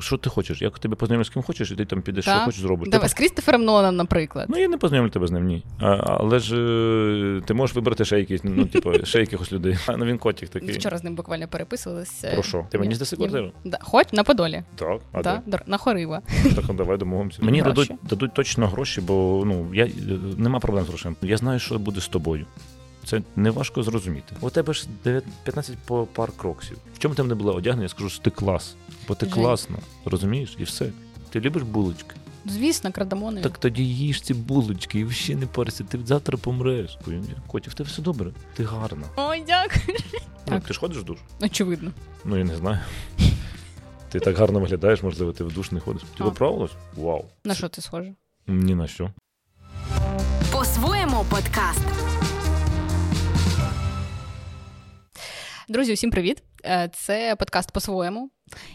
Що ти хочеш? Я тебе познайомлю з ким хочеш, і ти там підеш, що хочеш, зробиш. Давай, з Крістофером Ноланом, наприклад. Ну, я не познайомлю тебе з ним, ні. Але ж ти можеш вибрати ще якісь, ну, типу, ще якихось людей. Ну, він котик такий. Вчора з ним буквально переписувалися. Про що? Ти мені здаси квартиру? Хоч, на Подолі. Так, а де? На Хорива. Так, ну, давай домовимося. Мені дадуть точно гроші, бо, ну, нема проблем з грошем. Я знаю, що буде з тобою. Це неважко зрозуміти. У тебе ж 15 пар кроксів. В чому ти не була одягнена, я скажу, що ти клас. Бо ти класна, розумієш? І все. Ти любиш булочки? Звісно, крадамони. Так тоді їж ці булочки і ще не парся. Ти завтра помреш. Котів, в тебе все добре. Ти гарна. Ой, дякую. Так. Ти ж ходиш в душ? Очевидно. Ну, я не знаю. Ти так гарно виглядаєш, можливо, ти в душ не ходиш. Ти поправилась? Вау. На що ти схожа? Ні на що. По-своєму подкаст. Друзі, усім привіт. Це подкаст «По-своєму».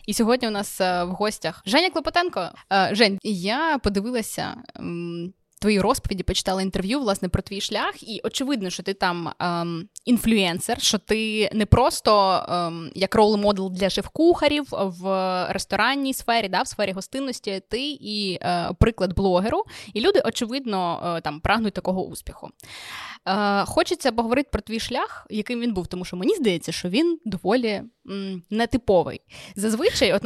І сьогодні у нас в гостях Женя Клопотенко. Жень, я подивилася твої розповіді, почитала інтерв'ю, власне, про твій шлях. І очевидно, що ти там інфлюенсер, що ти не просто як рол-модел для шеф-кухарів в ресторанній сфері, да, в сфері гостинності, ти і приклад блогеру. І люди, очевидно, там прагнуть такого успіху. Хочеться поговорити про твій шлях, яким він був, тому що мені здається, що він доволі нетиповий. Зазвичай от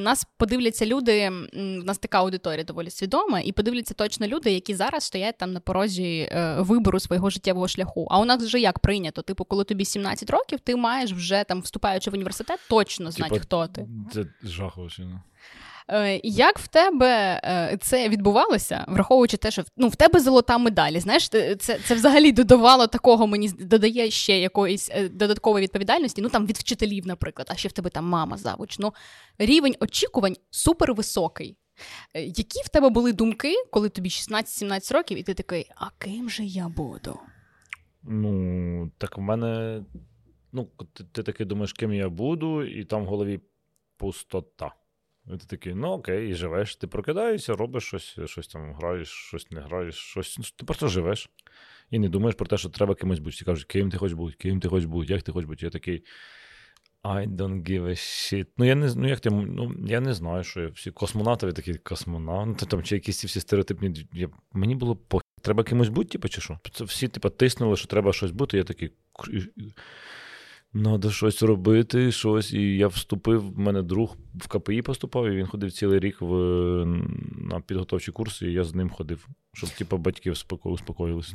нас подивляться люди, в нас така аудиторія доволі свідома, і подивляться точно люди, які зараз стоять там на порозі вибору свого життєвого шляху. А у нас вже як прийнято? Типу, коли тобі 17 років, ти маєш вже, там, вступаючи в університет, точно знати, хто ти. Це жах вообще. Як в тебе це відбувалося, враховуючи те, що в тебе золота медаль, знаєш, це взагалі додавало такого, мені додає ще якоїсь додаткової відповідальності, ну там від вчителів, наприклад, а ще в тебе там мама завуч, ну рівень очікувань супервисокий. Які в тебе були думки, коли тобі 16-17 років, і ти такий, а ким же я буду? Ну, так в мене, ти таки думаєш, ким я буду, і там в голові пустота. І ти такий, ну окей, і живеш, ти прокидаєшся, робиш щось там, граєш, щось не граєш, щось, ти просто живеш. І не думаєш про те, що треба кимось бути. Ти кажеш, ким ти хочеш бути, як ти хочеш бути. Я такий, I don't give a shit. Я не знаю, що я всі космонавтові такі, космонавти, там, чи якісь всі стереотипні, мені було похід. Треба кимось бути, типу, чи що? Всі, типу, тиснули, що треба щось бути, я такий... Надо щось робити, щось. І я вступив, в мене друг в КПІ поступав, і він ходив цілий рік на підготовчі курси, і я з ним ходив, щоб, типу, батьки успокоїлися.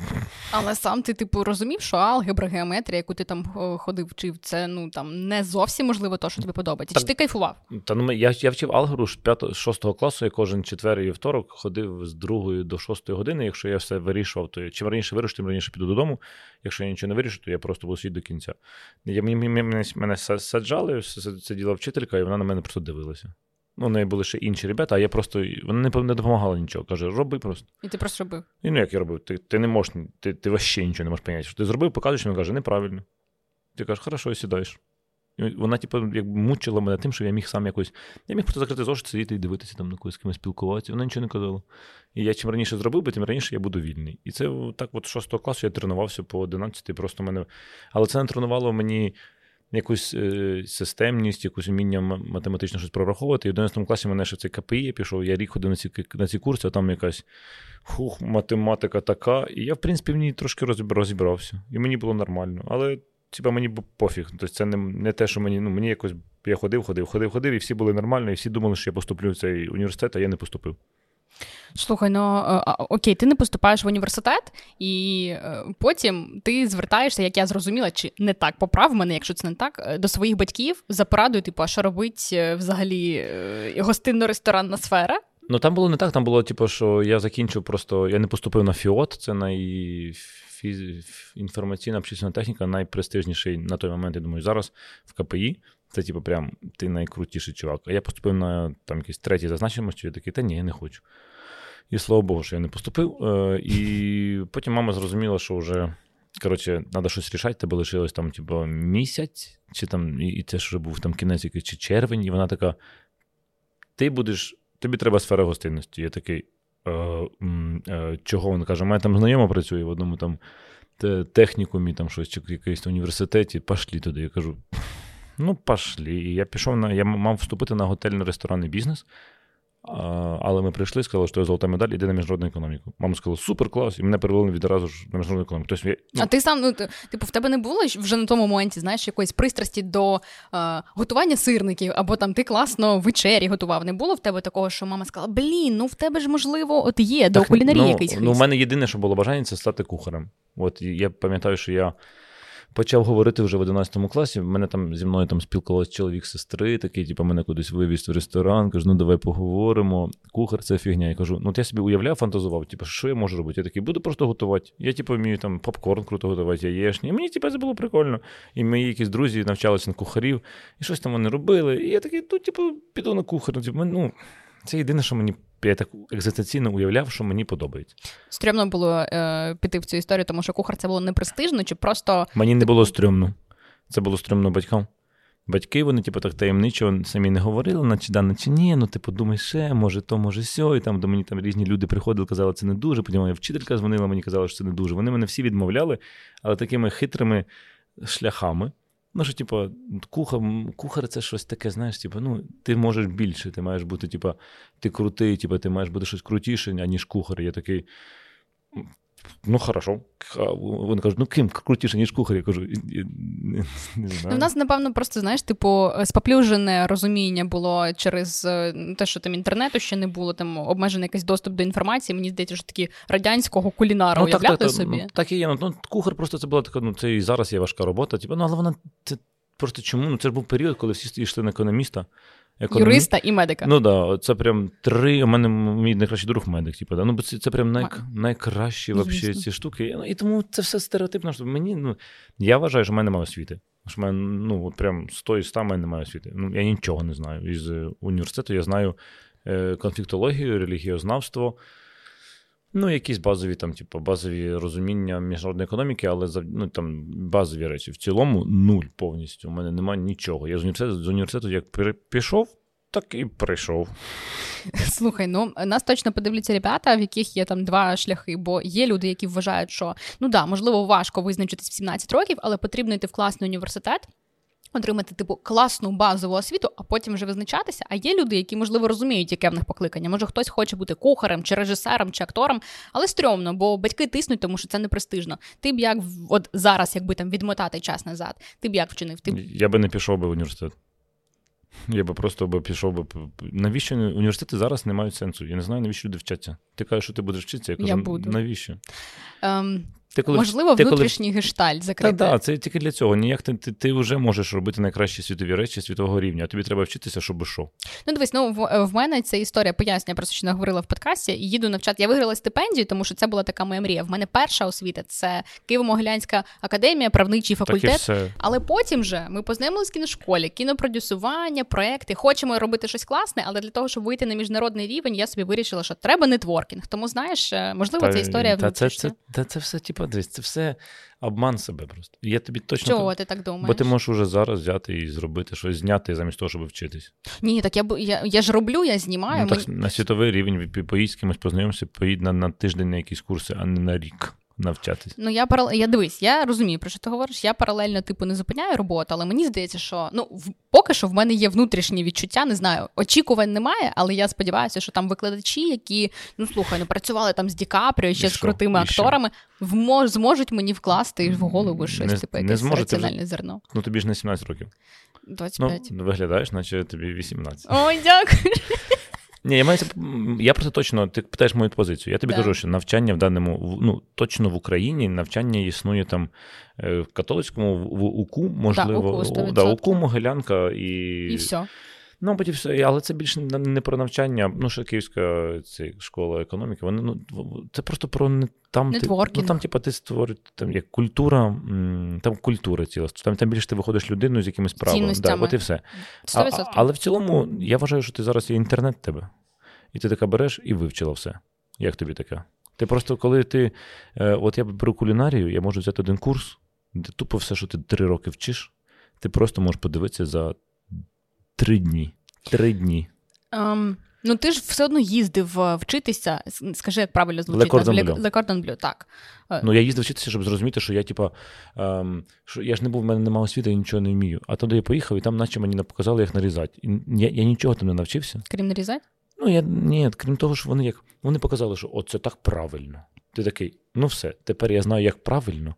Але сам ти, типу, розумів, що алгебра, геометрія, яку ти там ходив, вчив, це, ну, там, не зовсім, можливо, то, що тобі подобається. Чи ти кайфував? Та, ну, я вчив алгебру з 6-го класу, я кожен четвер і вівторок ходив з 2 до 6 години. Якщо я все вирішував, то чим раніше вирішу, тим раніше піду додому. Якщо я нічого не вирішу, то я просто буду сидіти до кінця. Мене саджали, сиділа вчителька, і вона на мене просто дивилася. Ну, в неї були ще інші ребята, а я просто... Вона не допомагала нічого. Каже, роби просто. І ти просто робив? І, ну, як я робив? Ти не можеш, ти вообще нічого не можеш поняти. Що ти зробив, показуєш, вона каже, неправильно. Ти кажеш, хорошо, і сідаєш. І вона, типу, як мучила мене тим, що я міг сам якось... Я міг просто закрити зошит, сидіти і дивитися, там, на когось з кимось спілкуватися. Вона нічого не казала. І я чим раніше зробив би, тим раніше я буду вільний. І це так от з 6 класу я тренувався по 11, просто мене... Але це не тренувало мені якусь системність, якусь вміння математично щось прораховувати. І в 11 класі мене ще в цей КПІ я пішов, я рік ходив на ці курси, а там якась математика така. І я, в принципі, в ній трошки розібрався. І мені було нормально. Але... Типа мені пофіг. Тобто це не те, що мені, мені якось, я ходив, і всі були нормально, і всі думали, що я поступлю в цей університет, а я не поступив. Слухай, окей, ти не поступаєш в університет, і потім ти звертаєшся, як я зрозуміла, чи не так, поправ мене, якщо це не так, до своїх батьків за порадою, типу, а що робить взагалі гостинно-ресторанна сфера? Ну, там було не так, там було, типу, що я закінчив просто, я не поступив на ФІОТ, це інформаційна обчислена техніка, найпрестижніший на той момент, я думаю, зараз в КПІ. Це, типу, прям, ти найкрутіший чувак. А я поступив на там якийсь 3-й за значимістю, я такий, та ні, я не хочу. І слава Богу, що я не поступив. І потім мама зрозуміла, що вже, коротше, треба щось рішати, тебе лишилось там, типу, місяць, чи там, і це ж вже був там кінець якийсь, чи червень, і вона така, тобі треба сфера гостинності. Я такий, чого? Він каже, у мене там знайома працює в одному там технікумі, там щось, чи якийсь університеті, пішлі туди. Я кажу, ну, пішлі. І я пішов на, я мав вступити на готельно-ресторанний бізнес, але ми прийшли, сказали, що я золота медаль, іди на міжнародну економіку. Мама сказала, супер, клас, і мене перевели відразу ж на міжнародну економіку. Тобто, я, ну... А ти сам, ну, типу, в тебе не було вже на тому моменті, знаєш, якоїсь пристрасті до готування сирників, або там ти класно вечері готував? Не було в тебе такого, що мама сказала, блін, ну в тебе ж, можливо, от є до кулінарії якийсь хист? Ну, в мене єдине, що було бажання, це стати кухарем. От, я пам'ятаю, що я почав говорити вже в 11 класі, мене там, зі мною там спілкувався чоловік сестри, такий, типу, мене кудись вивіз в ресторан, кажу, ну давай поговоримо, кухар, це фігня. Я кажу, ну от я собі уявляв, фантазував, типу, що я можу робити? Я такий, буду просто готувати. Я, типу, вмію там попкорн круто готувати, яєчні. І мені, типу, це було прикольно. І мої якісь друзі навчалися на кухарів, і щось там вони робили. І я такий, ну, типу, піду на кухар. Ну, це єдине, що мені... Я так екзистенційно уявляв, що мені подобається. Стрьомно було піти в цю історію, тому що кухар це було непрестижно, чи просто... Мені не було стрьомно. Це було стрьомно батькам. Батьки, вони, типу, так таємничо самі не говорили, наче ні, ну, типу, думай ще, може то, може сьо. І там до мені там різні люди приходили, казали, це не дуже. Потім моя вчителька дзвонила, мені казала, що це не дуже. Вони мене всі відмовляли, але такими хитрими шляхами. Ну, що, типу, кухар це щось таке, знаєш, типу, ну, ти можеш більше, ти маєш бути, типу, ти крутий, типу, ти маєш бути щось крутіше, ніж кухар. Я такий, ну, хорошо. Вони кажуть, ну, ким крутіше, ніж кухар? Я кажу, не знаю. У нас, напевно, просто, знаєш, типу, споплюжене розуміння було через те, що там інтернету ще не було, там обмежений якийсь доступ до інформації. Мені здається, що такі радянського кулінара ну, уявляти так, собі. Ну, так і є. Ну, кухар просто це була така, ну, це і зараз є важка робота. Типу, ну, але вона, це просто чому? Ну, це ж був період, коли всі йшли на економіста. Юриста і медика. Ну, так, да, це прям три, у мене мій найкращий друг медик, типу, да. Ну, бо це прям найкращі вообще ці штуки. Ну, і тому це все стереотипно, що мені, ну, я вважаю, що в мене немає освіти. Що в мене, ну, от прям 100 із 100 в мене немає освіти. Ну, я нічого не знаю. Із університету я знаю конфліктологію, релігієзнавство, ну, якісь базові там, типу, базові розуміння міжнародної економіки, але ну, там базові речі. В цілому нуль повністю. У мене немає нічого. Я з університету як пішов, так і прийшов. Слухай, ну, нас точно подивляться ребята, в яких є там два шляхи, бо є люди, які вважають, що, ну, да, можливо, важко визначитись в 17 років, але потрібно йти в класний університет, отримати, типу, класну базову освіту, а потім вже визначатися. А є люди, які, можливо, розуміють, яке в них покликання. Може, хтось хоче бути кухарем, чи режисером, чи актором, але стрьомно, бо батьки тиснуть, тому що це не престижно. Ти б як, от зараз, якби там відмотати час назад, ти б як вчинив? Я би не пішов би в університет. Я би просто пішов би... Навіщо університети зараз не мають сенсу? Я не знаю, навіщо люди вчаться. Ти кажеш, що ти будеш вчитися, я кажу, я навіщо? Можливо, внутрішній гештальт закрити. Так, це тільки для цього. Ніяк ти вже можеш робити найкращі світові речі світового рівня, а тобі треба вчитися, щоб що. Ну, дивись, ну, в мене ця історія пояснення, просто що не говорила в подкасті, і їду навчати. Я виграла стипендію, тому що це була така моя мрія. В мене перша освіта – це Києво-Могилянська академія, правничий факультет. Але потім же ми познайомилися в кіношколі, кінопродюсування, проекти. Хочемо робити щось класне, але для того, щоб вийти на міжнародний рівень, я собі вирішила, що треба нетворкінг. Тому, знаєш, можливо, ця історія внутрішня. Це все типу це все обман себе просто. Я тобі точно... Чого ти так думаєш? Бо ти можеш уже зараз взяти і зробити щось, зняти замість того, щоб вчитись. Ні, так я ж роблю, я знімаю. Ну, так, на світовий рівень поїдь з кимось, познайомся, поїдь на тиждень на якісь курси, а не на рік навчатись. Ну, я розумію, про що ти говориш. Я паралельно, типу, не зупиняю роботу, але мені здається, що, ну, поки що в мене є внутрішні відчуття, не знаю, очікувань немає, але я сподіваюся, що там викладачі, які, ну, слухай, ну, працювали там з Ді Капріо, ще з крутими акторами, зможуть мені вкласти в голову щось, типу, якесь раціональне зерно. Ну, тобі ж не 17 років. 25. Ну, виглядаєш, наче тобі 18. Ой, дякую. Ні, я просто точно, ти питаєш мою позицію. Я тобі кажу, що навчання в даному, ну, точно в Україні навчання існує там в католицькому, в УКУ, можливо. УКУ, Могилянка і все. Ну, потім все, але це більше не про навчання, ну, що Київська школа економіки, вони, ну, це просто про нетворкінг. Ну, там, типу, ти створюєш, там як культура, там культура ціла, там більше ти виходиш людину з якимись правилами, да, от і все. Але в цілому, я вважаю, що ти зараз є інтернет тебе, і ти така береш і вивчила все. Як тобі таке? Ти просто, коли ти, от я беру кулінарію, я можу взяти один курс, де тупо все, що ти 3 роки вчиш, ти просто можеш подивитися за 3 дні. Ну, ти ж все одно їздив вчитися, скажи, як правильно звучить. Le Cordon Bleu, так. Ну, я їздив вчитися, щоб зрозуміти, що я, типа, що я ж не був, в мене немає освіти, я нічого не вмію. А туди я поїхав, і там наче мені показали, як нарізати. Я нічого там не навчився. Крім нарізати? Ну, ні, крім того, що вони показали, що оце так правильно. Ти такий, ну все, тепер я знаю, як правильно.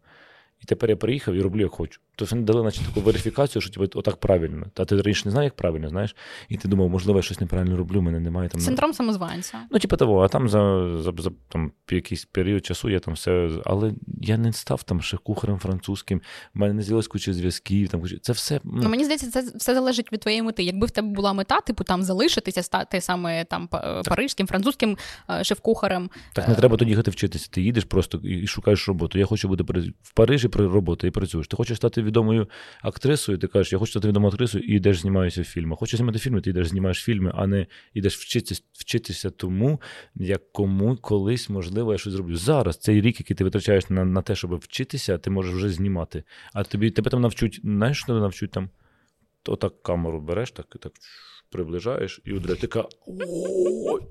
І тепер я приїхав і роблю, як хочу. Тобто вони дали наче таку верифікацію, що типу, отак правильно. Та ти раніше не знав, як правильно, знаєш? І ти думав, можливо, я щось неправильно роблю, мене немає там... Синдром самозванця. Ну, типу того, а там за там, якийсь період часу я там все... Але я не став там ще кухарем французьким, в мене не з'явилось куча зв'язків, там куча... Це все... Ну, мені здається, це все залежить від твоєї мети. Якби в тебе була мета, типу, там залишитися, стати саме там парижським, французьким шеф-кухарем... Так не треба тоді їхати вчитися. Ти їдеш просто і шукаєш роботу. Я хочу бути в Парижі при роботі і працюєш. Ти хочеш стати відомою актрисою, ти кажеш, я хочу стати відомою актрисою і йдеш знімаюся в фільмах. Хочеш знімати фільми, ти йдеш знімаєш фільми, а не йдеш вчитися тому, як кому колись, можливо, я щось зроблю. Зараз цей рік, який ти витрачаєш на те, щоб вчитися, ти можеш вже знімати. А тебе там навчуть, знаєш, що навчуть там? Отак камеру береш, так приближаєш, і ударяєш. Ти така, ой!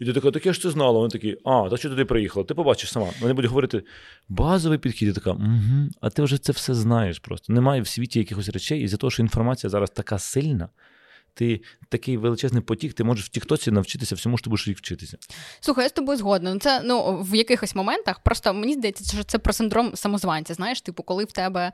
І ти така, так я ж це знала. Вони такі, а, так що туди приїхала? Ти побачиш сама. Вони будуть говорити, базовий підхід. І така, угу, а ти вже це все знаєш просто. Немає в світі якихось речей, і за того, що інформація зараз така сильна, ти такий величезний потік, ти можеш в тіктоці навчитися всьому, що ти будеш їх вчитися. Слухай, я з тобою згодна. Це, в якихось моментах, просто мені здається, що це про синдром самозванця, знаєш, типу, коли в тебе,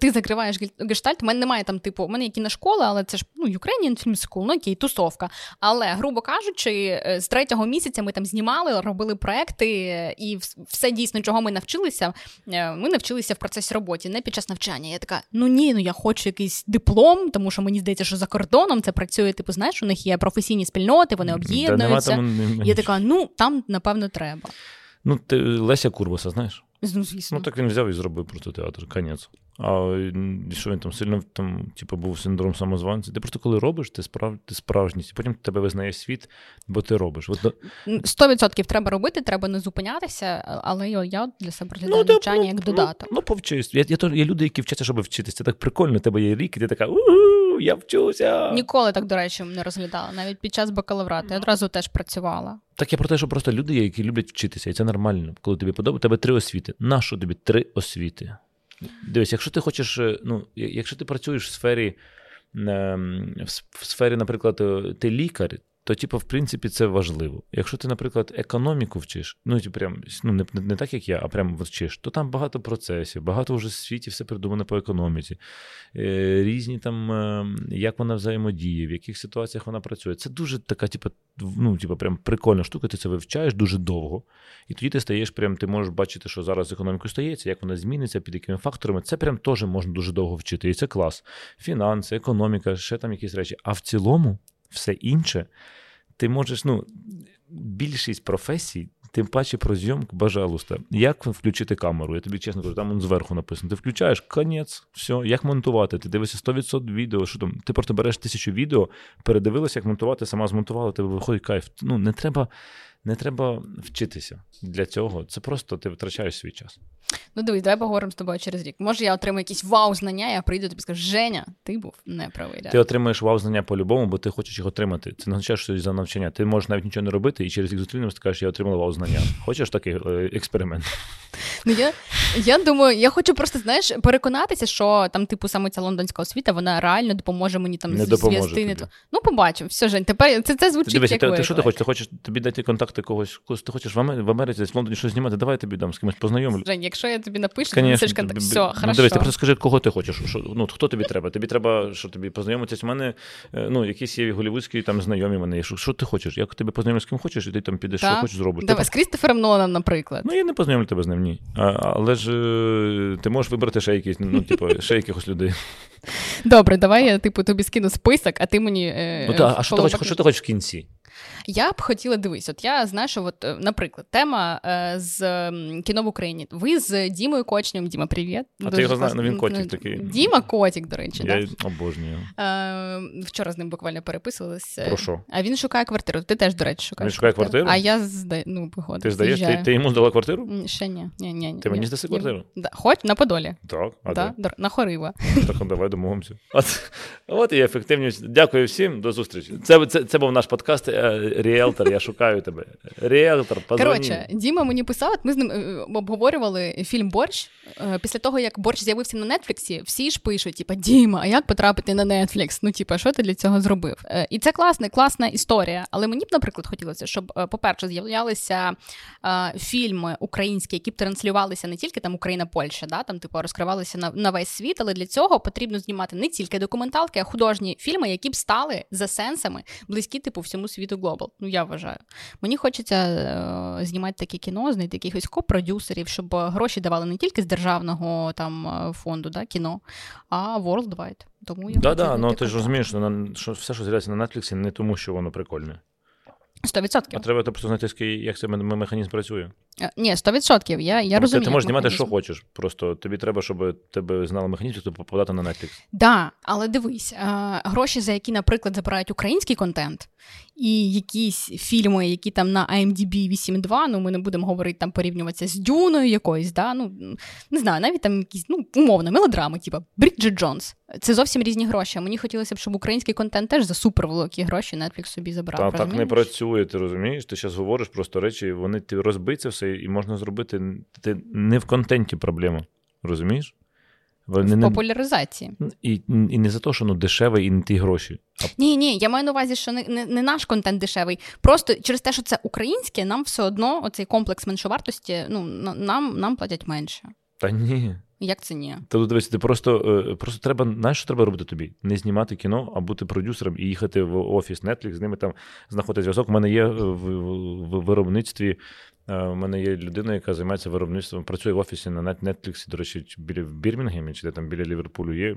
ти закриваєш гештальт, в мене немає там, типу, в мене є кіношкола, але це ж, Ukrainian Film School, окей, тусовка. Але, грубо кажучи, з 3-го місяця ми там знімали, робили проекти, і все дійсно, чого ми навчилися в процесі роботи, не під час навчання. Я така, я хочу якийсь диплом, тому що мені здається, що за кордоном це працює, типу, знаєш, у них є професійні спільноти, вони об'єднуються. Я така, там, напевно, треба. Ну, ти Леся Курбаса, знаєш? Звісно. Ну, так він взяв і зробив просто театр, конець. А що він там сильно був синдром самозванця? Ти просто коли робиш, ти справжність, і потім тебе визнає світ, бо ти робиш. 100% треба робити, треба не зупинятися, але я для себе розглядаю навчання як додаток. Ну, повчись. Є люди, які вчаться, щоб вчитися. Це так прикольно, у тебе є рік, і ти така, я вчуся. Ніколи так, до речі, не розглядала, навіть під час бакалаврату. Я одразу теж працювала. Так я про те, що просто люди є, які люблять вчитися, і це нормально. Коли тобі подобається, тебе 3 освіти. Нащо тобі 3 освіти? Дивись, якщо ти хочеш, якщо ти працюєш в сфері, наприклад, ти лікар, то, в принципі, це важливо. Якщо ти, наприклад, економіку вчиш, не так, як я, а прям вчиш, то там багато процесів, багато вже в світі все придумано по економіці. Різні там, як вона взаємодіє, в яких ситуаціях вона працює. Це дуже така, прям прикольна штука, ти це вивчаєш дуже довго, і тоді ти стаєш прям, ти можеш бачити, що зараз з економікою стається, як вона зміниться, під якими факторами. Це прям теж можна дуже довго вчити, і це клас. Фінанси, економіка, ще там якісь речі. А в цілому все інше, ти можеш, більшість професій, тим паче про зйомку, пожалуйста, як включити камеру? Я тобі чесно кажу, там зверху написано. Ти включаєш, конець, все, як монтувати? Ти дивишся 100% відео, що там? Ти просто береш 1000 відео, передивилася, як монтувати, сама змонтувала, тебе виходить кайф. Не треба вчитися для цього. Це просто ти втрачаєш свій час. Дивись, давай поговоримо з тобою через рік. Може, я отримаю якісь вау-знання, я прийду, тобі скажу, Женя, ти був неправий. Ти отримаєш вау-знання по-любому, бо ти хочеш їх отримати. Це не означає, що за навчання. Ти можеш навіть нічого не робити, і через рік зустрінемося, ти кажеш, я отримала вау-знання. Хочеш такий експеримент? Я думаю, я хочу просто, знаєш, переконатися, що там, саме ця лондонська освіта, вона реально допоможе мені там зв'язати. Побачимо. Все, Жень, тепер це звучить як ти що ти хочеш? Ти хочеш тобі дати контакти когось, ти хочеш в Америці, в Лондоні щось знімати, давай я тобі дам з кимось познайомлю. Жень, якщо я тобі напишу, то це ж контакт. Все, хорошо. Дивись, ти просто скажи, кого ти хочеш, хто тобі треба? Тобі треба, що тобі познайомитися. У мене, якісь є голівудські там знайомі мене. Що ти хочеш? Я тобі познайомлю з ким хочеш, і ти там підеш, що хочеш зробиш. Давай з Крістофером Ноланом, наприклад. Я не познайомлю тебе з ним, ні. Але ж ти можеш вибрати ще якісь, ще якихось людей. Добре, давай я тобі скину список, а ти мені а що ти хочеш в кінці? Я б хотіла, дивись, я знаю, що, наприклад, тема з кіно в Україні. Ви з Дімою Кочнем. Діма, привіт. А ти його знаєш, він котик такий. Діма котик, до речі. Я обожнюю. Вчора з ним буквально переписувалися. Про що? А він шукає квартиру. Ти теж, до речі, шукаєш. Він шукає квартиру? А я виходить. Ти здаєш? Ти йому здала квартиру? Ще ні. Ні. Ти мені здаси квартиру? Хоч на Подолі. Так, а де? На Хорива. Так, давай домовимося. От і ефективність. Дякую всім, до зустрічі. Це був наш подкаст. ріелтор, я шукаю тебе. Ріелтор, позвони. Коротше, Діма мені писав, ми з ним обговорювали фільм «Борщ». Після того, як «Борщ» з'явився на Netflix, всі ж пишуть, типа, Діма, а як потрапити на Netflix? Ну, типа, що ти для цього зробив? І це класна історія. Але мені б, наприклад, хотілося, щоб, по-перше, з'являлися фільми українські, які б транслювалися не тільки там Україна-Польща, да? Там, типу, розкривалися на весь світ, але для цього потрібно знімати не тільки документалки, а художні фільми, які б стали за сенсами близькі, типу, всьому світу глобал. Ну, я вважаю. Мені хочеться знімати таке кіно, знайти якихось копродюсерів, щоб гроші давали не тільки з державного там фонду, да, кіно, а worldwide. Тому я ну ти ж розумієш, що все, що з'являється на Netflix, не тому, що воно прикольне. 100%. А треба просто знайти, як цей механізм працює. Ні, 100%. Я розумію. Ти можеш знімати, що хочеш. Просто тобі треба, щоб тебе знали механізм, щоб попадати на Netflix. Так, да, але дивись, гроші, за які, наприклад, забирають український контент, і якісь фільми, які там на IMDb 8.2, ну ми не будемо говорити, там порівнюватися з Дюною якоюсь, да? Ну, не знаю, навіть там якісь, ну, умовно, мелодрами, типа Бріджит Джонс. Це зовсім різні гроші. А мені хотілося б, щоб український контент теж за супервеликі гроші Netflix собі забрав. Так не працює, ти розумієш? Ти зараз говориш просто речі, вони ти розбий це все, і можна зробити. Ти не в контенті проблема, розумієш? В популяризації. І не за те, що ну, дешевий і не ті гроші. Ні, я маю на увазі, що не наш контент дешевий. Просто через те, що це українське, нам все одно оцей комплекс меншовартості, ну, нам платять менше. Та ні. Як це ні? Та дивись, ти просто треба, знаєш, що треба робити тобі? Не знімати кіно, а бути продюсером і їхати в офіс Netflix, з ними там знаходити зв'язок. У мене є в виробництві, у мене є людина, яка займається виробництвом, працює в офісі на Netflix, до речі, в Бірмінгемі, чи де там біля Ліверпулю є.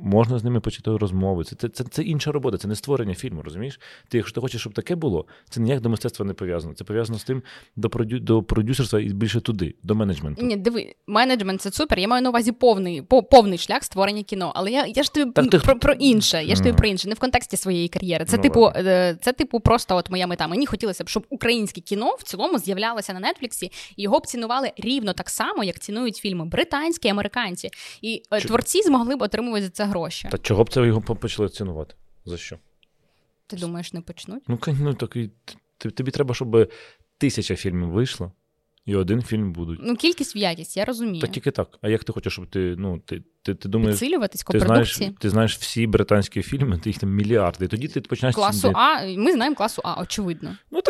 Можна з ними почати розмови. Це інша робота, це не створення фільму, розумієш? Ти, якщо ти хочеш, щоб таке було, це ніяк до мистецтва не пов'язано. Це пов'язано з тим до продюсерства і більше туди, до менеджменту. Ні, диви, менеджмент – це супер. Я маю на увазі повний шлях створення кіно. Але я ж тобі про інше. Я ж тобі про інше, не в контексті своєї кар'єри. Це, типу, просто от моя мета. Мені хотілося б, щоб українське кіно в цілому з'являлося на Нетфліксі, і його б цінували рівно так само, як цінують фільми британські, американці. І творці змогли б отримувати за це гроші. Та чого б це його почали цінувати? За що? Ти думаєш, не почнуть? Ну так і тобі треба, щоб 1000 фільмів вийшло. І один фільм будуть. Ну, кількість в якість, я розумію. Та тільки так. А як ти хочеш, щоб ти думаєш... Підсилюватись копродукції. Ти знаєш всі британські фільми, ти їх там мільярди. І тоді ти починаєш... Класу А, ми знаємо класу А, очевидно. Ну,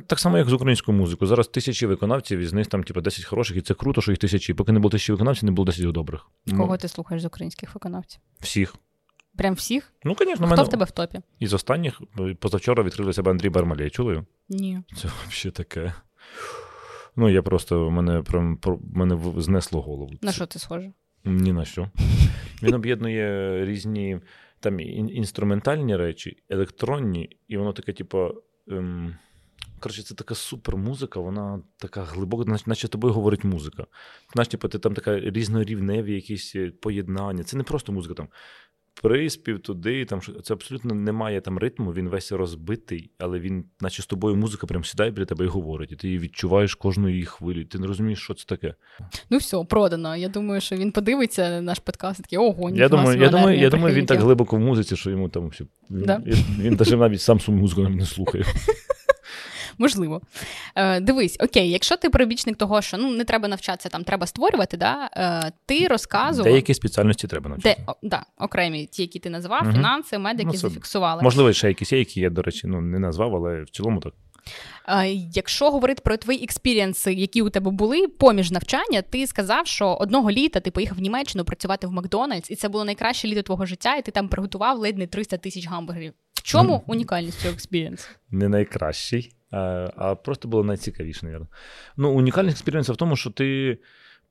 так само, як з українською музикою. Зараз 1000 виконавців, із них там, типу, 10 хороших, і це круто, що їх 1000. Поки не було 1000 виконавців, не було 10 добрих. Кого ти слухаєш з українських виконавців? Всіх. Прям всіх? Ну, звісно. Хто в тебе в топі? Із останніх позавчора відкрив себе Андрій Бармалей. Чули його? Ні. Це взагалі таке. Ну, я просто, мене знесло голову. На що ти схоже? Ні на що. Він об'єднує різні там інструментальні речі, електронні, і воно таке, типу, коротше, це така супер музика, вона така глибока, наче тобою говорить музика. Знаєш, типу, ти там така різнорівневі якісь поєднання. Це не просто музика там. Приспів туди, там це абсолютно немає там ритму, він весь розбитий, але він, наче з тобою музика прям сідає біля тебе і говорить, і ти відчуваєш кожну її хвилю, ти не розумієш, що це таке. Ну все, продано. Я думаю, що він подивиться наш подкаст, такий, ого, ніхто нас мене. Я думаю, він так глибоко в музиці, що йому там все. Да? Він навіть сам свою музику не слухає. Можливо. Дивись, окей, якщо ти прибічник того, що ну, не треба навчатися, там треба створювати, да? Ти розказував... Деякі спеціальності треба навчатися. Да, окремі ті, які ти назвав, фінанси, медики зафіксували. Можливо, ще якісь є, які я, до речі, не назвав, але в цілому так. Якщо говорити про твої експіріенси, які у тебе були поміж навчання, ти сказав, що одного літа ти поїхав в Німеччину працювати в Макдональдс, і це було найкраще літо твого життя, і ти там приготував ледь не 300 000 гамбургерів. В чому унікальність цього експіріенсу? Не найкращий. А просто було найцікавіше, мабуть. Ну, унікальність експіріенсу в тому, що ти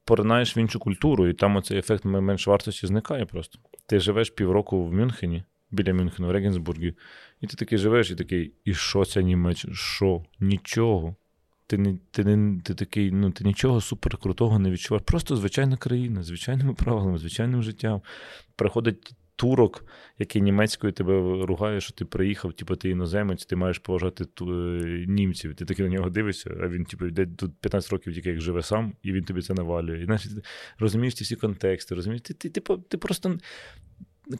поринаєш в іншу культуру, і там оцей ефект меншовартості зникає просто. Ти живеш півроку в Мюнхені, біля Мюнхена, в Регенсбургі, і ти такий живеш, і такий, і що ця Німеччина? Що? Нічого. Ти такий, ну, ти нічого суперкрутого не відчуваєш. Просто звичайна країна, звичайними правилами, звичайним життям. Приходить турок, який німецькою тебе ругає, що ти приїхав, типу, ти іноземець, ти маєш поважати німців. Ти таки на нього дивишся, а він типу йде тут 15 років тільки як живе сам, і він тобі це навалює. І значить, розумієш ці всі контексти, розумієш? Ти просто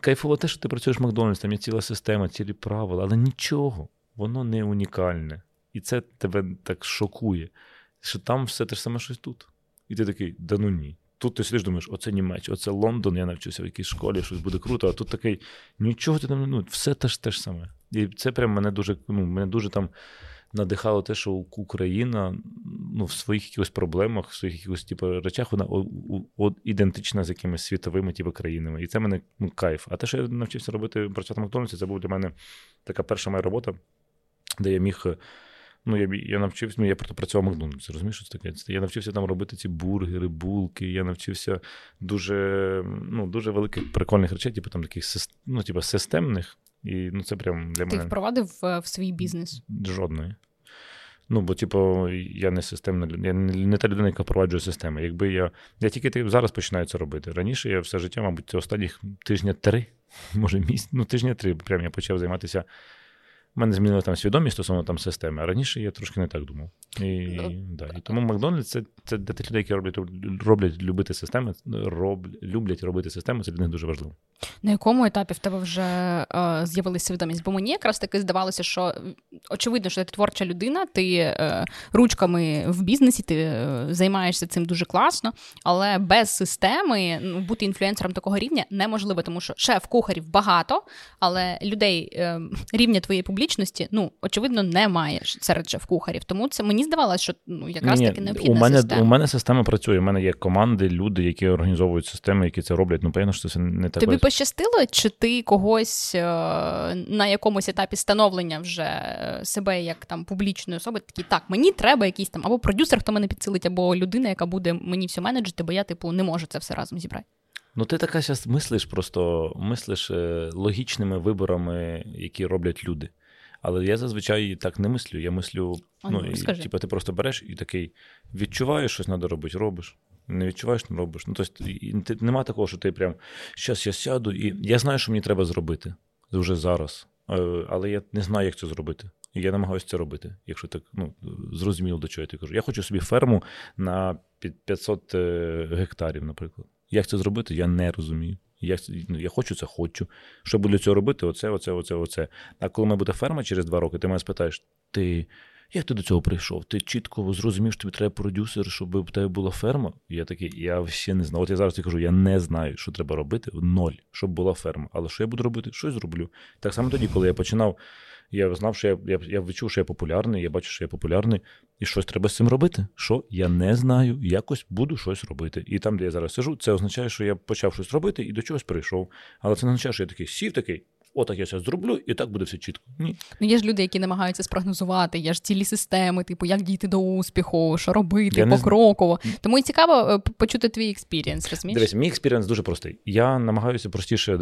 кайфово те, що ти працюєш в Макдональдс, там є ціла система, цілі правила, але нічого. воно не унікальне. І це тебе так шокує, що там все те ж саме, що й тут. І ти такий, да ну ні. Тут ти сидиш, думаєш, оце Німеччина, оце Лондон, я навчуся в якійсь школі, щось буде круто, а тут такий, нічого ти там, ну, все те ж саме. І це прям мене дуже там надихало те, що Україна, ну, в своїх якихось проблемах, в своїх якихось, типу, речах, вона ідентична з якимись світовими, типу, країнами. І це мене, ну, кайф. А те, що я навчився робити працювати в Макдональдсі, це була для мене така перша моя робота, де я міг... Ну, я навчився, ну, я працював в Макдональдсі, розумієш, що це таке? Я навчився там робити ці бургери, булки, я навчився дуже великих прикольних речей, типу там таких, ну, типу системних, і, ну, це прям для мене... Ти їх впровадив в свій бізнес? Жодної. Ну, бо, типу, я не системна, я не та людина, яка впроваджує системи. Якби я тільки зараз починаю це робити. Раніше я все життя, мабуть, останніх тижня три, прям я почав займатися. У мене змінила там свідомість стосовно там системи, а раніше я трошки не так думав. І тому Макдональдс це для тих людей, які люблять робити системи, це для них дуже важливо. На якому етапі в тебе вже з'явилася свідомість? Бо мені якраз таки здавалося, що очевидно, що ти творча людина, ти ручками в бізнесі, ти займаєшся цим дуже класно, але без системи бути інфлюенсером такого рівня неможливо, тому що шеф-кухарів багато, але людей рівня твоєї публічності, ну, очевидно, немає серед шеф-кухарів. Тому це мені здавалося, що, ну, якраз таки необхідна система. У мене система працює. У мене є команди, люди, які організовують системи, які це роблять. Ну, певно, що це не так. Тобі пощастило, чи ти когось на якомусь етапі становлення вже себе як там публічної особи, такий, так, мені треба якийсь там або продюсер, хто мене підсилить, або людина, яка буде мені все менеджити, бо я, типу, не можу це все разом зібрати. Ну, ти така зараз мислиш логічними виборами, які роблять люди. Але я зазвичай так не мислю. Я мислю, ти просто береш і такий, відчуваєш, щось треба робити, робиш. Не відчуваєш, не робиш. Ну, тобто, нема такого, що ти прям, щас я сяду, і я знаю, що мені треба зробити. Вже зараз. Але я не знаю, як це зробити. І я намагаюся це робити, якщо так, ну, зрозуміло, до чого я тобі кажу. Я хочу собі ферму на 500 гектарів, наприклад. Як це зробити, я не розумію. Я хочу. Що буду для цього робити? Оце. А коли буде ферма через 2 роки, ти мене спитаєш, як ти до цього прийшов? Ти чітко зрозумів, що тобі треба продюсер, щоб у тебе була ферма? Я такий, я ще не знаю. От я зараз тобі кажу, я не знаю, що треба робити, 0, щоб була ферма. Але що я буду робити? Щось зроблю. Так само тоді, коли я починав, я знав, що я відчув, що я популярний, я бачу, що я популярний, і щось треба з цим робити. Що? Я не знаю, якось буду щось робити. І там, де я зараз сижу, це означає, що я почав щось робити і до чогось прийшов. Але це не означає, що я такий сів такий, отак я зараз зроблю, і так буде все чітко. Ні. Ну, є ж люди, які намагаються спрогнозувати, є ж цілі системи, типу, як дійти до успіху, що робити, покроково. Тому і цікаво почути твій експірієнс, розумієш? Дивись, мій експірієнс дуже простий. Я намагаюся простіше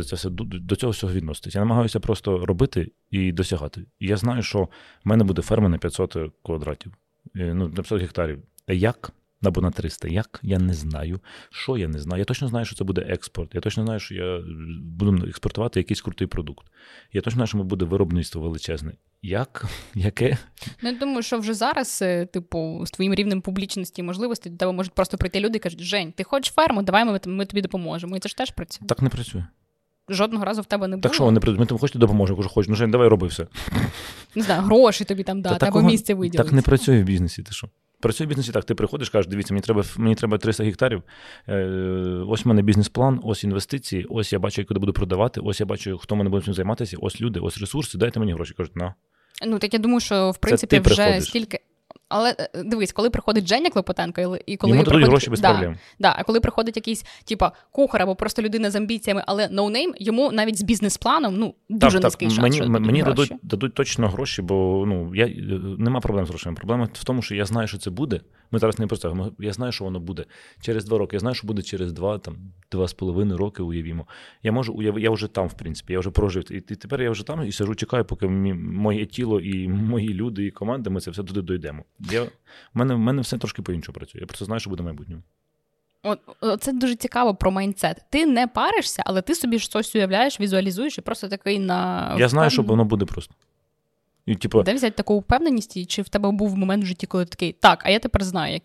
до цього всього відноситись. Я намагаюся просто робити і досягати. Я знаю, що в мене буде ферма на 500 квадратів, на 500 гектарів. Як? Або на 300. Як? Я не знаю. Що я не знаю? Я точно знаю, що це буде експорт. Я точно знаю, що я буду експортувати якийсь крутий продукт. Я точно знаю, що буде виробництво величезне. Як? Яке? Ну, я думаю, що вже зараз, типу, з твоїм рівнем публічності і можливості до тебе можуть просто прийти люди і кажуть, Жень, ти хочеш ферму? Давай ми тобі допоможемо. І це ж теж працює. Так не працює. Жодного разу в тебе не було. Так що вони прийдуть, ми тобі хочете допоможемо, кажу, хочу. Ну, Жень, давай роби все. Не знаю, гроші тобі там дати, або місце виділити. Так не працює в бізнесі, ти що? Працює в бізнесі так, ти приходиш, кажеш, дивіться, мені треба 300 гектарів, ось в мене бізнес-план, ось інвестиції, ось я бачу, куди буду продавати, ось я бачу, хто мене буде цим займатися, ось люди, ось ресурси, дайте мені гроші. Кажуть, на. Ну, так я думаю, що, в принципі, вже приходиш. Стільки... Але дивись, коли приходить Женя Клопотенко, і коли приходить... гроші без проблем. Да, а коли приходить якийсь, типа, кухар або просто людина з амбіціями, але ноунейм, йому навіть з бізнес-планом, ну, дуже низький шанс. Мені дадуть точно гроші, бо, ну, нема проблем з грошами. Проблема в тому, що я знаю, що це буде. Ми зараз не просто, я знаю, що воно буде. Через 2 роки. Я знаю, що буде через 2,5 роки, уявімо. Я вже там, в принципі, я вже прожив. І тепер я вже там і сижу, чекаю, поки моє тіло і мої люди, і команда, ми це все туди дійдемо. В мене все трошки по-іншому працює. Я просто знаю, що буде в майбутньому. Це дуже цікаво про майндсет. Ти не паришся, але ти собі щось уявляєш, візуалізуєш і просто такий на... Я знаю, що воно буде просто. І, типу... Де взяти таку впевненість? І чи в тебе був момент в житті, коли такий, так, а я тепер знаю,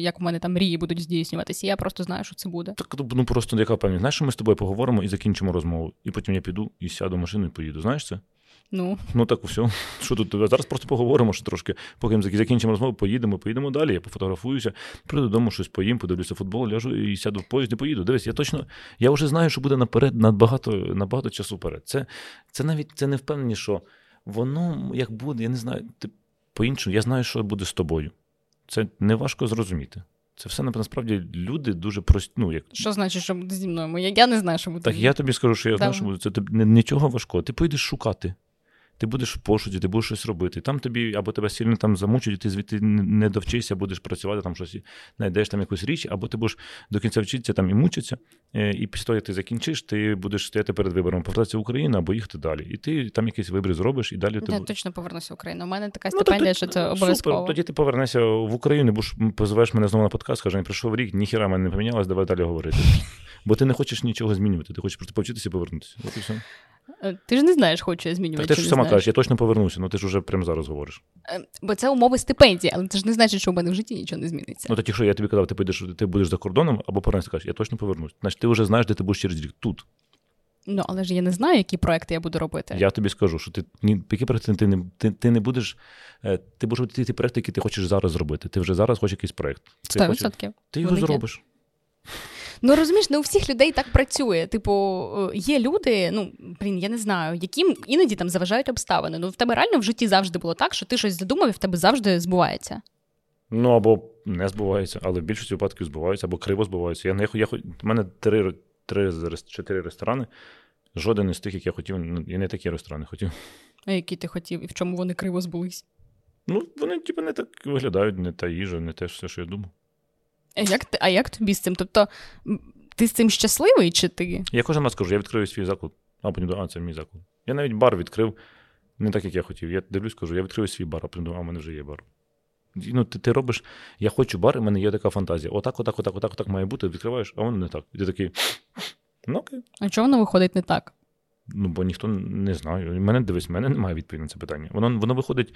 як в мене там мрії будуть здійснюватися, і я просто знаю, що це буде. Так, ну просто яка впевненість. Знаєш, що ми з тобою поговоримо і закінчимо розмову, і потім я піду і сяду в машину і поїду. Знаєш це? Ну так усе. Що тут? Зараз просто поговоримо ще трошки. Поки закінчимо розмову, поїдемо далі. Я пофотографуюся, прийду додому, щось поїм, подивлюся футбол, ляжу і сяду в поїзд і поїду. Дивись, я вже знаю, що буде наперед, набагато часу вперед. Це навіть це не впевнені, що воно як буде, я не знаю, по-іншому, я знаю, що буде з тобою. Це неважко зрозуміти. Це все, насправді, люди дуже прості. Що значить, що буде зі мною? Я не знаю, що буде. Так, я тобі скажу, що я знаю, що буде. Це нічого важкого. Ти поїдеш шукати. Ти будеш в пошуці, ти будеш щось робити. Там тобі, або тебе сильно там замучать, і ти звідти не довчишся, будеш працювати, там щось, знайдеш там якусь річ, або ти будеш до кінця вчитися там і мучитися, і після того, як ти закінчиш, ти будеш стояти перед вибором, повертатися в Україну або їхати далі. І ти там якийсь вибір зробиш, і далі ти... Я точно повернуся в Україну. У мене така стипендія, що це обов'язково. Супер, тоді ти повернешся в Україну, бо ж позовеш мене знову на подкаст, скажеш, прийшов рік, ніхіра мене не помінялось, давай далі говорити. Бо ти не хочеш нічого змінювати, ти хочеш просто повчитися і повернутися. От і все. Ти ж не знаєш, хочу я змінювати. Так ти ж сама кажеш, я точно повернуся, ну ти ж уже прямо зараз говориш. Бо це умови стипендії, але це ж не значить, що в мене в житті нічого не зміниться. Ну так якщо я тобі казав, ти поїдеш, ти будеш за кордоном, або повернешся, кажеш, я точно повернусь. Значить, ти вже знаєш, де ти будеш через рік, тут. Ну, але ж я не знаю, які проекти я буду робити. Я тобі скажу, що які проекти ти не будеш, ти будеш робити ті проекти, які ти хочеш зараз зробити. Ти вже зараз хочеш якийсь проект. 100%. Ти його зробиш. Ну, розумієш, не у всіх людей так працює. Типу, є люди, я не знаю, яким іноді там заважають обставини. Ну, в тебе реально в житті завжди було так, що ти щось задумав і в тебе завжди збувається. Ну, або не збувається, але в більшості випадків збувається, або криво збувається. У мене 3-4 ресторани, жоден із тих, як я хотів, я не такі ресторани хотів. А які ти хотів і в чому вони криво збулись? Ну, вони, не так виглядають, не та їжа, не те все, що я думав. А як тобі з цим? Тобто, ти з цим щасливий, чи ти? Я кожен раз кажу, я відкрию свій заклад. Це мій заклад. Я навіть бар відкрив, не так, як я хотів. Я дивлюсь, кажу, я відкрию свій бар, в мене вже є бар. Ти робиш, я хочу бар, і в мене є така фантазія. Отак має бути, відкриваєш, а воно не так. І ти такий, окей. А чого воно виходить не так? Бо ніхто не знає. В мене немає відповіді на це питання. Воно виходить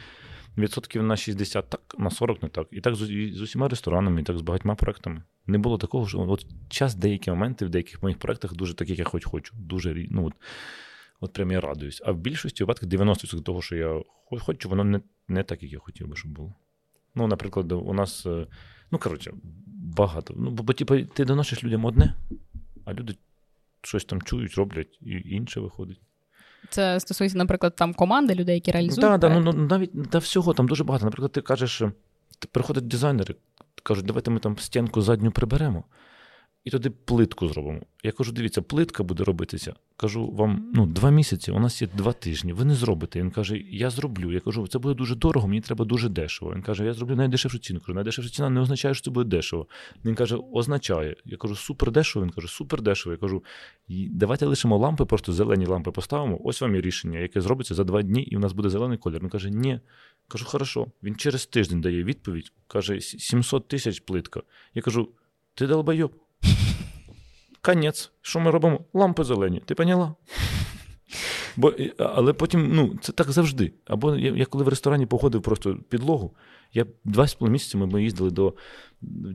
відсотків на 60 так, на 40 не так. І так з усіма ресторанами, і так з багатьма проектами. Не було такого, що от час деякі моменти в деяких моїх проектах дуже таких, як я хочу. Дуже, от прям я радуюсь. А в більшості випадків 90% того, що я хочу, воно не так, як я хотів би, щоб було. Наприклад, у нас, багато. Бо ти доносиш людям одне, а люди щось там чують, роблять, і інше виходить. Це стосується, наприклад, там команди людей, які реалізують проєкт? Навіть до всього там дуже багато. Наприклад, ти кажеш, приходять дизайнери, кажуть, давайте ми там стінку задню приберемо, і туди плитку зробимо. Я кажу, дивіться, плитка буде робитися. Кажу, вам 2 місяці, у нас є 2 тижні, ви не зробите. Він каже, я зроблю. Я кажу, це буде дуже дорого, мені треба дуже дешево. Він каже, я зроблю найдешевшу ціну. Кажу, найдешевша ціна не означає, що це буде дешево. Він каже, означає. Я кажу, супер дешево. Він каже, супер дешево. Я кажу, давайте лишимо лампи, просто зелені лампи поставимо. Ось вам і рішення, яке зробиться за 2 дні, і у нас буде зелений колір. Він каже, ні. Кажу, хорошо. Він через тиждень дає відповідь. Каже, 700 000 плитка. Я кажу, ти долбойоб. Конець. Що ми робимо? Лампи зелені. Ти поняла? Але потім, це так завжди. Або я коли в ресторані походив просто підлогу, я 2,5 місяці ми їздили до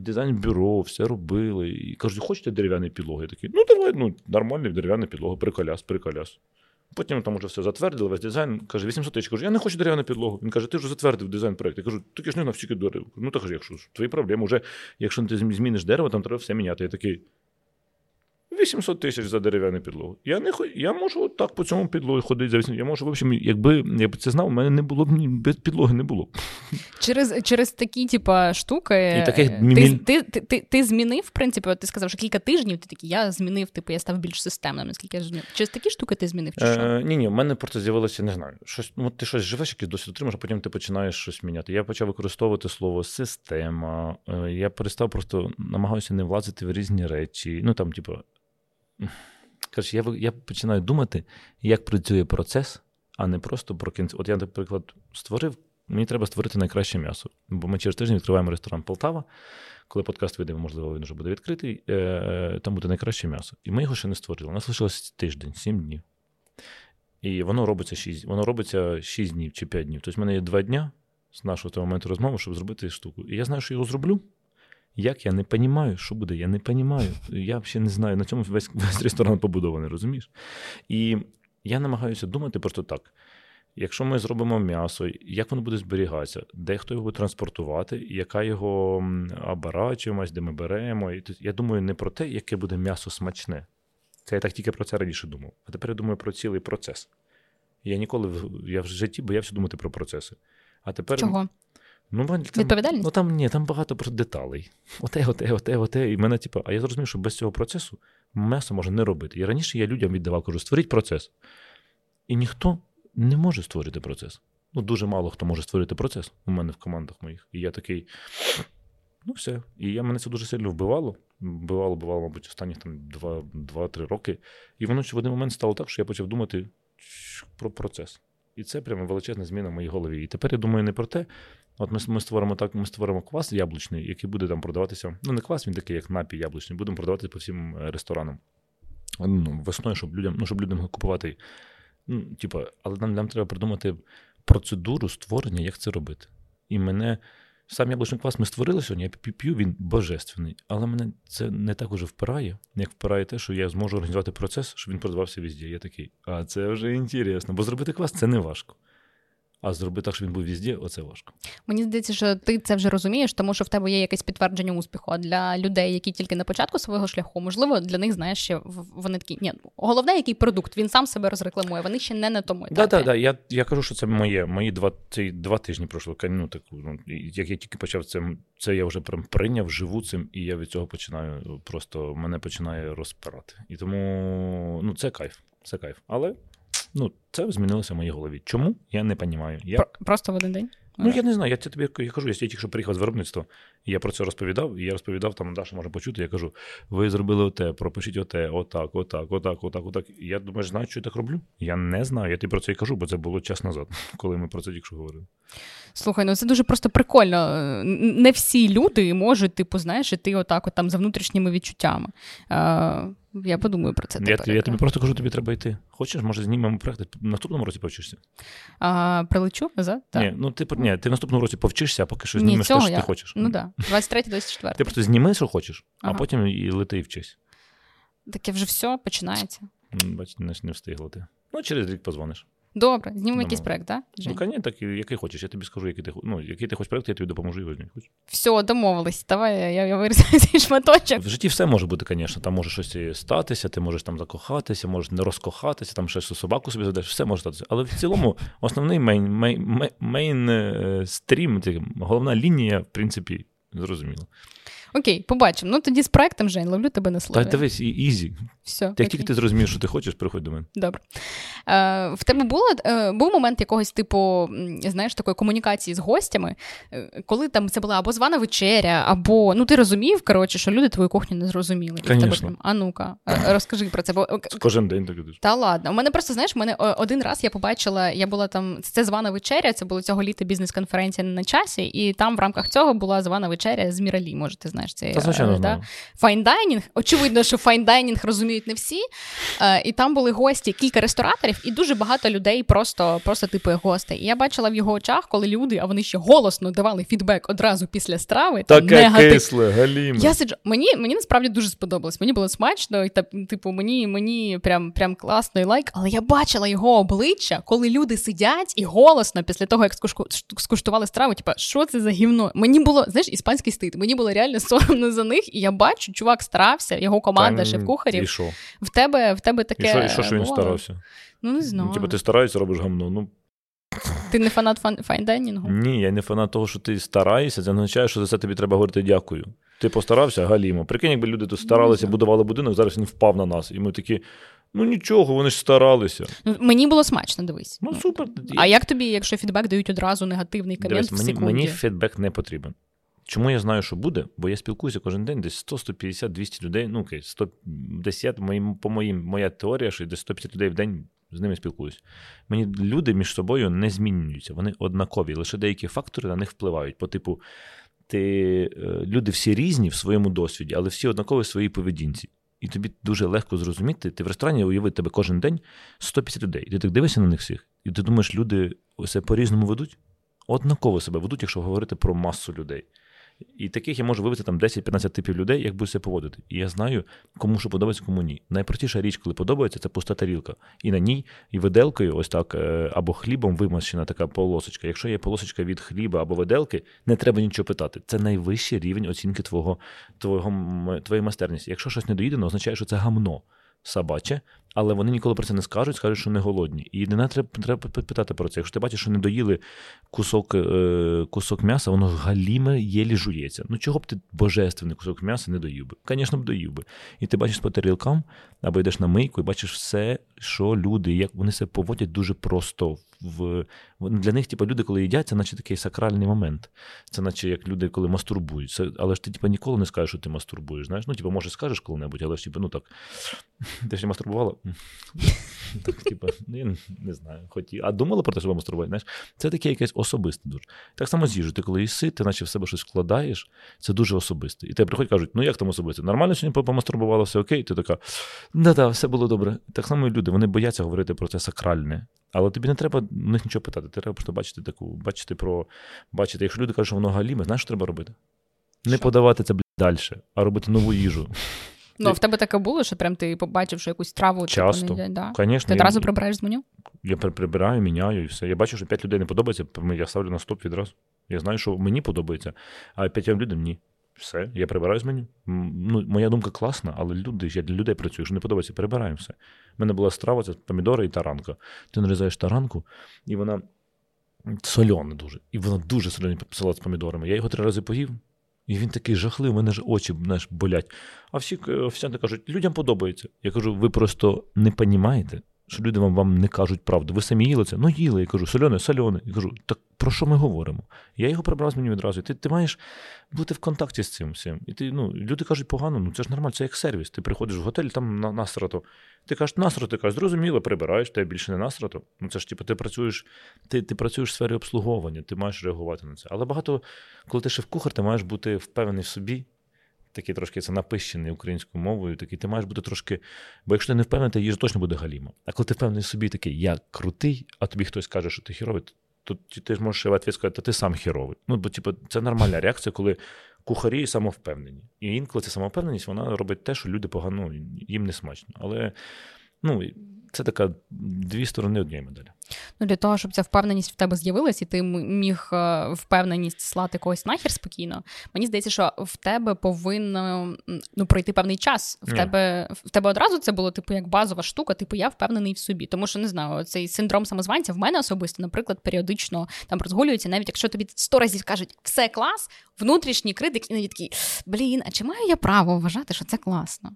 дизайн-бюро, все робили. І кажуть, хочете дерев'яні підлоги? Я такий, давай, нормальні дерев'яні підлоги, приколяс. Потім там уже все затвердили, весь дизайн. Каже, 800 000. Кажу, я не хочу дерев'яну підлогу. Він каже, ти вже затвердив дизайн проєкт. Я кажу, тільки ж не навчіки дерев. Так же, якщо твої проблеми, вже якщо ти зміниш дерево, там треба все міняти. Я такий, 800 000 за дерев'яну підлогу. Я можу так по цьому підлогу ходити. Я можу, в общем, якби я б це знав, у мене не було б, без підлоги не було. Через такі, штуки ти змінив, в принципі, ти сказав, що кілька тижнів ти такий, я змінив, я став більш системним, наскільки я змінив. Через такі штуки ти змінив, чи що? Ні, в мене просто з'явилося, не знаю, щось, ти щось живеш, якийсь досвід отримаєш, а потім ти починаєш щось міняти. Я почав використовувати слово «система», я перестав просто, намагаюся не влазити в різні речі, Короче, я починаю думати, як працює процес, а не просто про кінці. От я, наприклад, мені треба створити найкраще м'ясо. Бо ми через тиждень відкриваємо ресторан «Полтава». Коли подкаст вийде, можливо, він вже буде відкритий, там буде найкраще м'ясо. І ми його ще не створили. У нас лишилось тиждень, 7 днів. І воно робиться 6 днів чи 5 днів. Тобто в мене є 2 дня з нашого моменту розмови, щоб зробити штуку. І я знаю, що його зроблю. Як я не розумію, що буде, я не розумію, я взагалі не знаю, на цьому весь ресторан побудований, розумієш? І я намагаюся думати просто так, Якщо ми зробимо м'ясо, як воно буде зберігатися? Де хто його буде транспортувати? Яка його оборачуваність, де ми беремо? Я думаю не про те, яке буде м'ясо смачне. Це я так тільки про це раніше думав. А тепер я думаю про цілий процес. Я в житті боявся думати про процеси. А тепер... Чого? Відповідальність? Там багато про деталей. Оте. І мене, а я зрозумів, що без цього процесу м'ясо можна не робити. І раніше я людям віддавав, кажу, створіть процес. І ніхто не може створити процес. Дуже мало хто може створити процес у мене в командах моїх. І я такий, все. І мене це дуже сильно вбивало. Вбивало, мабуть, останні 2-3 роки. І воно в один момент стало так, що я почав думати про процес. І це прямо величезна зміна в моїй голові. І тепер я думаю не про те. От ми створимо квас яблучний, який буде там продаватися. Не квас, він такий, як напій яблучний. Будемо продавати по всім ресторанам. Весною, щоб людям купувати. Але нам треба придумати процедуру створення, як це робити. І сам яблучний квас ми створили сьогодні, я п'ю, він божественний. Але мене це не так уже впирає, як впирає те, що я зможу організувати процес, щоб він продавався везде. Я такий, а це вже інтересно. Бо зробити квас – це не важко. А зробити так, щоб він був везде, оце важко. Мені здається, що ти це вже розумієш, тому що в тебе є якесь підтвердження успіху. А для людей, які тільки на початку свого шляху, можливо, для них, знаєш, ще вони такі, головне, який продукт, він сам себе розрекламує, вони ще не на тому етапі. Да. Я кажу, що це мої 2 тижні пройшло. Як я тільки почав це я вже прийняв, живу цим, і я від цього починаю, просто мене починає розпирати. І тому, це кайф. Але... це змінилося в моїй голові. Чому? Я не розумію. Як? Просто в один день? Я не знаю. Я це тобі кажу. Я тільки що приїхав з виробництва, і я про це розповідав, там Даша може почути, я кажу, ви зробили оте, пропишіть оте, отак. Я думаю, знаю, що я так роблю? Я не знаю. Я тобі про це і кажу, бо це було час назад, коли ми про це тільки що говорили. Слухай, це дуже просто прикольно. Не всі люди можуть, іти отак там за внутрішніми відчуттями. Я подумаю про це. Я тобі просто кажу, тобі треба йти. Хочеш, може, знімемо проєкт, в наступному році повчишся? Прилечу назад? Так. Ти в наступному році повчишся, а поки що знімеш те, що ти хочеш. 23-24. Ти просто зніми, що хочеш, а потім і лети і вчись. Таке вже все починається. Бачите, не встигла ти. Через рік позвониш. Добре, знімемо якийсь проєкт, так? Так, який хочеш, я тобі скажу, який ти хочеш проєкт, я тобі допоможу його зняти. Все, домовились, давай, я вирізаю цей шматочок. В житті все може бути, звісно, там може щось статися, ти можеш там закохатися, можеш не розкохатися, там щось собаку собі задеш, все може статися. Але в цілому основний мейн стрім, головна лінія, в принципі, зрозуміла. Окей, побачимо. Тоді з проектом, Жень, ловлю тебе на слові. Та дивись, ізі. Все. Як тільки ти зрозумієш, що ти хочеш, приходь до мене. Добре. В тебе був момент якогось типу, такої комунікації з гостями, коли там це була або звана вечеря, або, ти розумів, що люди твою кухню не зрозуміли. Звісно. А ну-ка, розкажи про це. Кожен день так ідеш. Та ладно. У мене просто, один раз я побачила, я була там, це звана вечеря, це було цього літа бізнес-конференція на часі, і там в рамках цього була звана вечеря з Міралі, може, ти знаєш. Файндайнінг. Очевидно, що файндайнінг розуміють не всі. І там були гості, кілька рестораторів, і дуже багато людей просто гостей. І я бачила в його очах, коли люди, а вони ще голосно давали фідбек одразу після страви. Таке кисле, галіме. Мені насправді дуже сподобалось. Мені було смачно, і мені прям класний лайк. Але я бачила його обличчя, коли люди сидять і голосно після того, як скуштували страву, що це за гівно? Мені було, іспанський стид. Мені було реально соромно за них, і я бачу, чувак старався, його команда шеф-кухарів. В тебе таке. І що він старався? Не знаю. Ти стараєшся, робиш гамно. Ти не фанат файндайнінгу? Ні, я не фанат того, що ти стараєшся, це означає, що за це тобі треба говорити дякую. Ти постарався, галімо. Прикинь, якби люди тут старалися, будували будинок, зараз він впав на нас. І ми такі, нічого, вони ж старалися. Мені було смачно, дивись. Супер. А як тобі, якщо фідбек дають одразу негативний комент в секунді? Мені фідбек не потрібен. Чому я знаю, що буде? Бо я спілкуюся кожен день, десь 100, 150, 200 людей, десь 150, моя теорія, що десь 150 людей в день з ними спілкуюся. Люди між собою не змінюються, вони однакові, лише деякі фактори на них впливають. По типу, люди всі різні в своєму досвіді, але всі однакові в своїй поведінці. І тобі дуже легко зрозуміти, ти в ресторані уявить тебе кожен день 150 людей, і ти так дивишся на них всіх, і ти думаєш, люди все по-різному ведуть? Однаково себе ведуть, якщо говорити про масу людей. І таких я можу вивести там 10-15 типів людей, як будуть себе поводити. І я знаю, кому що подобається, кому ні. Найпростіша річ, коли подобається, це пуста тарілка. І на ній, і виделкою, ось так, або хлібом вимащена така полосочка. Якщо є полосочка від хліба або виделки, не треба нічого питати. Це найвищий рівень оцінки твоєї майстерності. Якщо щось недоїдено, означає, що це гамно собаче, але вони ніколи про це не скажуть, скажуть, що не голодні. І не треба питати про це. Якщо ти бачиш, що не доїли кусок м'яса, воно галіме єлі жується. Ну чого б ти божественний кусок м'яса не доїв би? Звісно б доїв би. І ти бачиш по тарілкам, або йдеш на мийку і бачиш все, що люди, як вони себе поводять дуже просто. Для них типу, люди, коли їдять, це наче такий сакральний момент. Це наче як люди, коли мастурбують. Це, але ж ти типу, ніколи не скажеш, що ти мастурбуєш. Знаєш? Ну, типу, може, скажеш коли-небудь, але ж типу, ну так. Ти ж не мастурбувала? Так, типу, я не знаю. А думала про те, що мастурбувати? Знаєш? Це таке якесь особисте дуже. Так само з їжу. Ти коли їси, ти наче в себе щось вкладаєш, це дуже особисте. І тебе приходять, кажуть, ну як там особисте? Нормально сьогодні помастурбувала, все окей? І ти така, да-да, все було добре. Так само і люди, вони бояться говорити про це сакральне. Але тобі не треба у них нічого питати. Ти треба просто бачити. Якщо люди кажуть, що воно галіме, знаєш, що треба робити? Не подавати це, блядь, далі, а робити нову їжу. Ну, в тебе таке було, що прям ти побачив, що якусь траву... Часто, звісно. Да? Ти одразу прибираєш з меню? Я прибираю, міняю і все. Я бачу, що 5 людей не подобається, я ставлю на стоп відразу. Я знаю, що мені подобається, а 5 людям ні. Все, я прибираю з меню. Ну, моя думка класна, але люди, я для людей працюю, що не подобається, перебираємо все. У мене була страва, це помідори і таранка. Ти нарізаєш таранку, і вона сольона дуже. І вона дуже сольона салат з помідорами. Я його 3 рази поїв, і він такий жахливий, у мене ж очі, знаєш, болять. А всі офіціанти кажуть, людям подобається. Я кажу, ви просто не розумієте, що люди вам не кажуть правду. Ви самі їли це? Ну, їли. Я кажу, сольоне. Я кажу, так про що ми говоримо? Я його прибрав з меню відразу. Ти маєш бути в контакті з цим всім. І ти, ну, люди кажуть, погано, ну це ж нормально, це як сервіс. Ти приходиш в готель, там насрато. Ти кажеш, насрато, ти кажеш, зрозуміло, прибираєш, тебе більше не насрато. Ну це ж типу, ти працюєш в сфері обслуговування, ти маєш реагувати на це. Але багато, коли ти шеф-кухар, ти маєш бути впевнений в собі. Такий трошки це напищений українською мовою, такий ти маєш бути трошки, бо якщо ти не впевнений, то їжа точно буде галіма. А коли ти впевнений собі такий, я крутий, а тобі хтось каже, що ти хіровий, то ти ж можеш в відповідь сказати, то ти сам хіровий. Ну, бо типу, це нормальна реакція, коли кухарі самовпевнені. І інколи ця самовпевненість, вона робить те, що люди погано, їм не смачно. Але, ну, це така 2 сторони однієї медалі. Ну, для того, щоб ця впевненість в тебе з'явилась, і ти міг впевненість слати когось нахер спокійно, мені здається, що в тебе повинно пройти певний час. В тебе одразу це було, типу, як базова штука, типу, я впевнений в собі. Тому що, не знаю, цей синдром самозванця в мене особисто, наприклад, періодично там розгулюється, навіть якщо тобі 100 разів кажуть, все клас, внутрішній критик, і навіть такий, блін, а чи маю я право вважати, що це класно?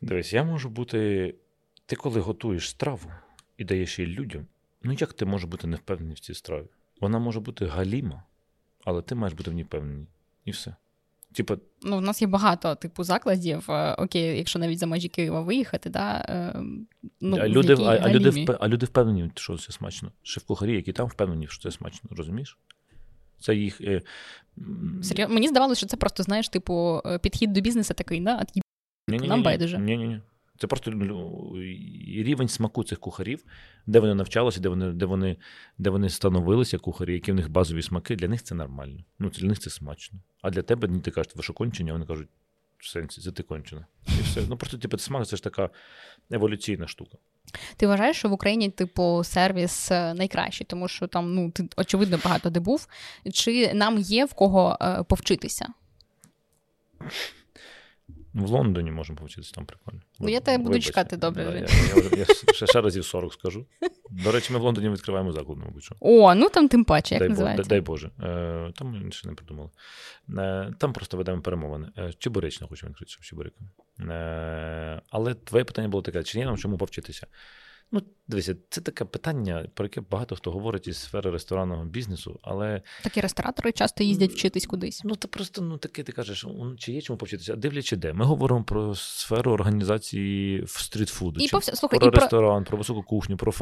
Дивись, я можу бути... Ти коли готуєш страву і даєш її людям, ну як ти можеш бути невпевнений в цій страві? Вона може бути галіма, але ти маєш бути в ній впевнений. І все. Типа... Ну, в нас є багато типу закладів, окей, якщо навіть за межі Києва виїхати, да, ну, люди впевнені, що це смачно. Шеф-кухарі, які там впевнені, що це смачно, розумієш? Це їх... Серйозно? Мені здавалося, що це просто, знаєш, типу, підхід до бізнесу такий, да? Нам байдуже. Ні-ні-ні. Це просто рівень смаку цих кухарів, де вони навчалися, де вони становилися кухарі, які в них базові смаки, для них це нормально. Ну, для них це смачно. А для тебе, ти кажеш, ви що кончені, а вони кажуть, в сенсі, це ти кончена. І все. Ну, просто, типу, смак, це ж така еволюційна штука. Ти вважаєш, що в Україні, типу, сервіс найкращий, тому що там, ну, ти, очевидно, багато де був. Чи нам є в кого повчитися? В Лондоні можемо повчитися, там прикольно. Ну, я тебе буду чекати, добре. Да, я ще разів 40 скажу. До речі, ми в Лондоні відкриваємо заклад, мабуть. О, ну там тим паче, як дай називається. Дай Боже. Там інше не придумали. Там просто ведемо перемовини. Чебуречно хочемо відкрити, щоб чебуриками. Але твоє питання було таке, чи є нам чому повчитися? Ну, дивіться, це таке питання, про яке багато хто говорить із сфери ресторанного бізнесу, але... Такі ресторатори часто їздять вчитись кудись. Ну, це просто, ну, таке ти кажеш, чи є чому повчитися, а дивлячи де. Ми говоримо про сферу організації стрітфуду, про ресторан, про високу кухню, про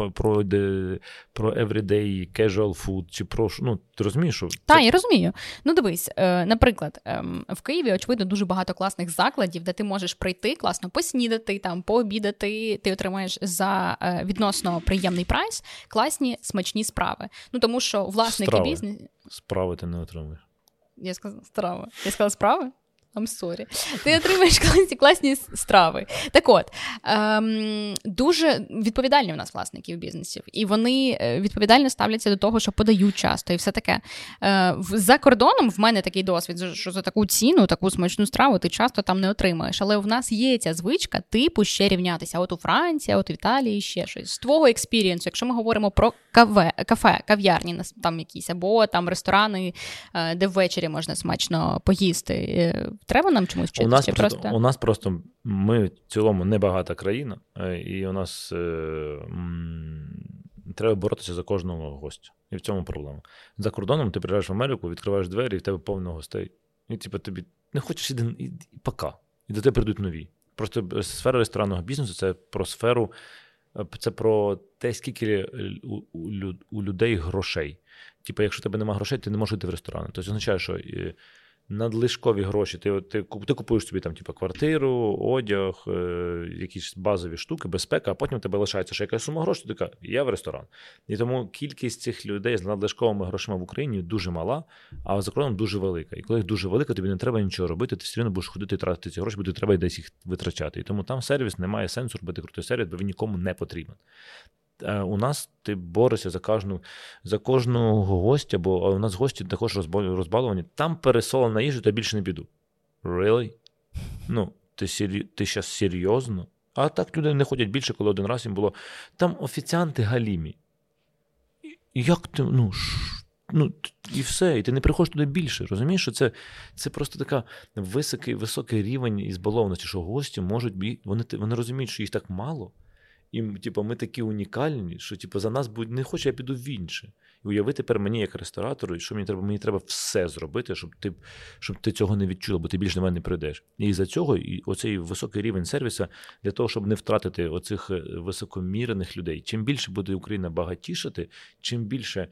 everyday casual food, чи про... Ну, ти розумієш, що... Так, я розумію. Ну, дивись, наприклад, в Києві, очевидно, дуже багато класних закладів, де ти можеш прийти, класно поснідати, там, пообідати, ти отримаєш за... відносно приємний прайс, класні, смачні справи. Ну, тому що власники бізнесу... Справи ти не отримуєш. Я сказала страва. Я сказала справи? I'm sorry. Ти отримаєш класні страви. Так от, дуже відповідальні в нас власники бізнесів. І вони відповідально ставляться до того, що подають часто і все таке. За кордоном в мене такий досвід, що за таку ціну, таку смачну страву ти часто там не отримаєш. Але в нас є ця звичка типу ще рівнятися. От у Франції, от в Італії, ще щось. З твого експірієнсу, якщо ми говоримо про кафе, кав'ярні там якісь, або там ресторани, де ввечері можна смачно поїсти, треба нам чомусь вчитися? У нас просто ми в цілому небагата країна, і у нас треба боротися за кожного гостя. І в цьому проблема. За кордоном ти приїжджаєш в Америку, відкриваєш двері, і в тебе повно гостей. І типу, тобі не хочеш і пока. І до тебе прийдуть нові. Просто сфера ресторанного бізнесу – це про сферу, це про те, скільки у людей грошей. Типу, якщо тебе немає грошей, ти не можеш йти в ресторани. Тобто означає, що надлишкові гроші. Ти купуєш собі там, типу, квартиру, одяг, якісь базові штуки, безпека, а потім у тебе лишається ще якась сума грошей, ти така, я в ресторан. І тому кількість цих людей з надлишковими грошима в Україні дуже мала, а за кордоном дуже велика. І коли їх дуже велика, тобі не треба нічого робити, ти все одно будеш ходити і тратити ці гроші, бо тобі треба десь їх витрачати. І тому там сервіс, немає сенсу робити крутий сервіс, бо він нікому не потрібен. У нас ти борешся за кожного гостя, бо у нас гості також розбаловані. Там пересолена їжа, то я більше не піду. Really? Ну, ти щас серйозно? А так люди не ходять більше, коли один раз їм було. Там офіціанти галімі. Як ти, і все, і ти не приходиш туди більше. Розумієш, що це просто така високий рівень ізбалованості, що гості вони розуміють, що їх так мало. І, типу, ми такі унікальні, що, типу, за нас будуть, не хочу, я піду в інше. І уяви тепер мені як ресторатору, що мені треба все зробити, щоб ти цього не відчула, бо ти більше на мене не прийдеш. І за цього, і оцей високий рівень сервісу, для того, щоб не втратити оцих високомірених людей. Чим більше буде Україна багатішати, чим більше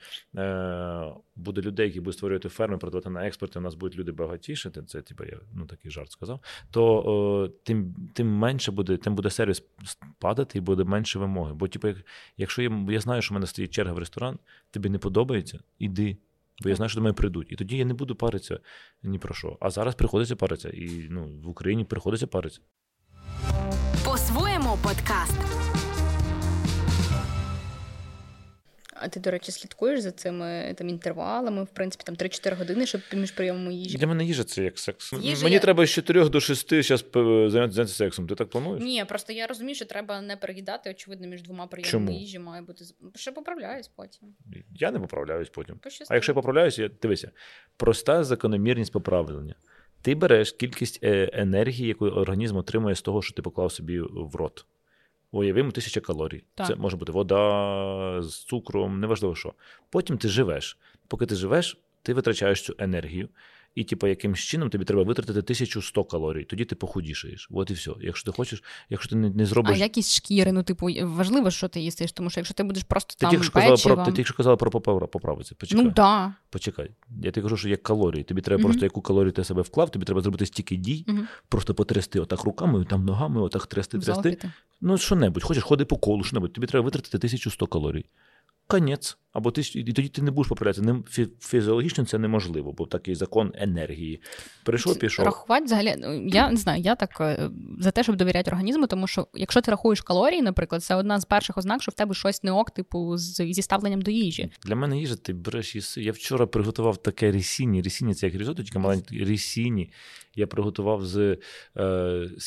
буде людей, які будуть створювати ферми, продавати на експорт, у нас будуть люди багатішати, це, типу, я такий жарт сказав, то тим менше буде, тим буде сервіс падати і буде менше вимоги. Бо, типу, якщо я знаю, що в мене стоїть черга в ресторан, тобі не подобається, іди, бо я знаю, що до мене прийдуть. І тоді я не буду паритися ні про що. А зараз приходиться паритися. І в Україні приходиться паритися. По-своєму подкаст. А ти, до речі, слідкуєш за цими інтервалами, в принципі, там 3-4 години, щоб між прийомами їжі? Для мене їжа – це як секс. Треба з 4 до 6 зараз зайнятися сексом. Ти так плануєш? Ні, просто я розумію, що треба не переїдати, очевидно, між двома прийомами. Чому? Їжі має бути. Ще поправляюсь потім. Я не поправляюсь потім. Пощастливо. А якщо я поправляюсь, дивися, проста закономірність поправлення. Ти береш кількість енергії, яку організм отримує з того, що ти поклав собі в рот. Уявимо 1000 калорій. Так. Це може бути вода з цукром, неважливо що. Потім ти живеш. Поки ти живеш, ти витрачаєш цю енергію. І, типу, якимсь чином тобі треба витратити 1100 калорій. Тоді ти похудішаєш. От і все. Якщо ти хочеш, якщо ти не зробиш... А якість шкіри, важливо, що ти їстиш, тому що якщо ти будеш просто ти там печивом... Ти тільки казала про поправитися. Почекай. Да. Почекай. Я тобі кажу, що є калорії. Тобі треба просто, яку калорію ти себе вклав, тобі треба зробити стільки дій, просто потрясти отак руками, там ногами, отак трясти. Що-небудь. Хочеш, ходи по колу, що-небудь. Тобі треба витратити 1100 калорій. Конець. Або і тоді ти не будеш поправлятися. Фізіологічно це неможливо, бо такий закон енергії. Прийшов, пішов. Рахувати взагалі, я не знаю, я так за те, щоб довіряти організму, тому що якщо ти рахуєш калорії, наприклад, це одна з перших ознак, що в тебе щось не ок, типу, зі ставленням до їжі. Для мене їжа, ти береш їси. Я вчора приготував таке рісіні. Рісіні – це як різотто, тільки маленькі рісіні. Я приготував з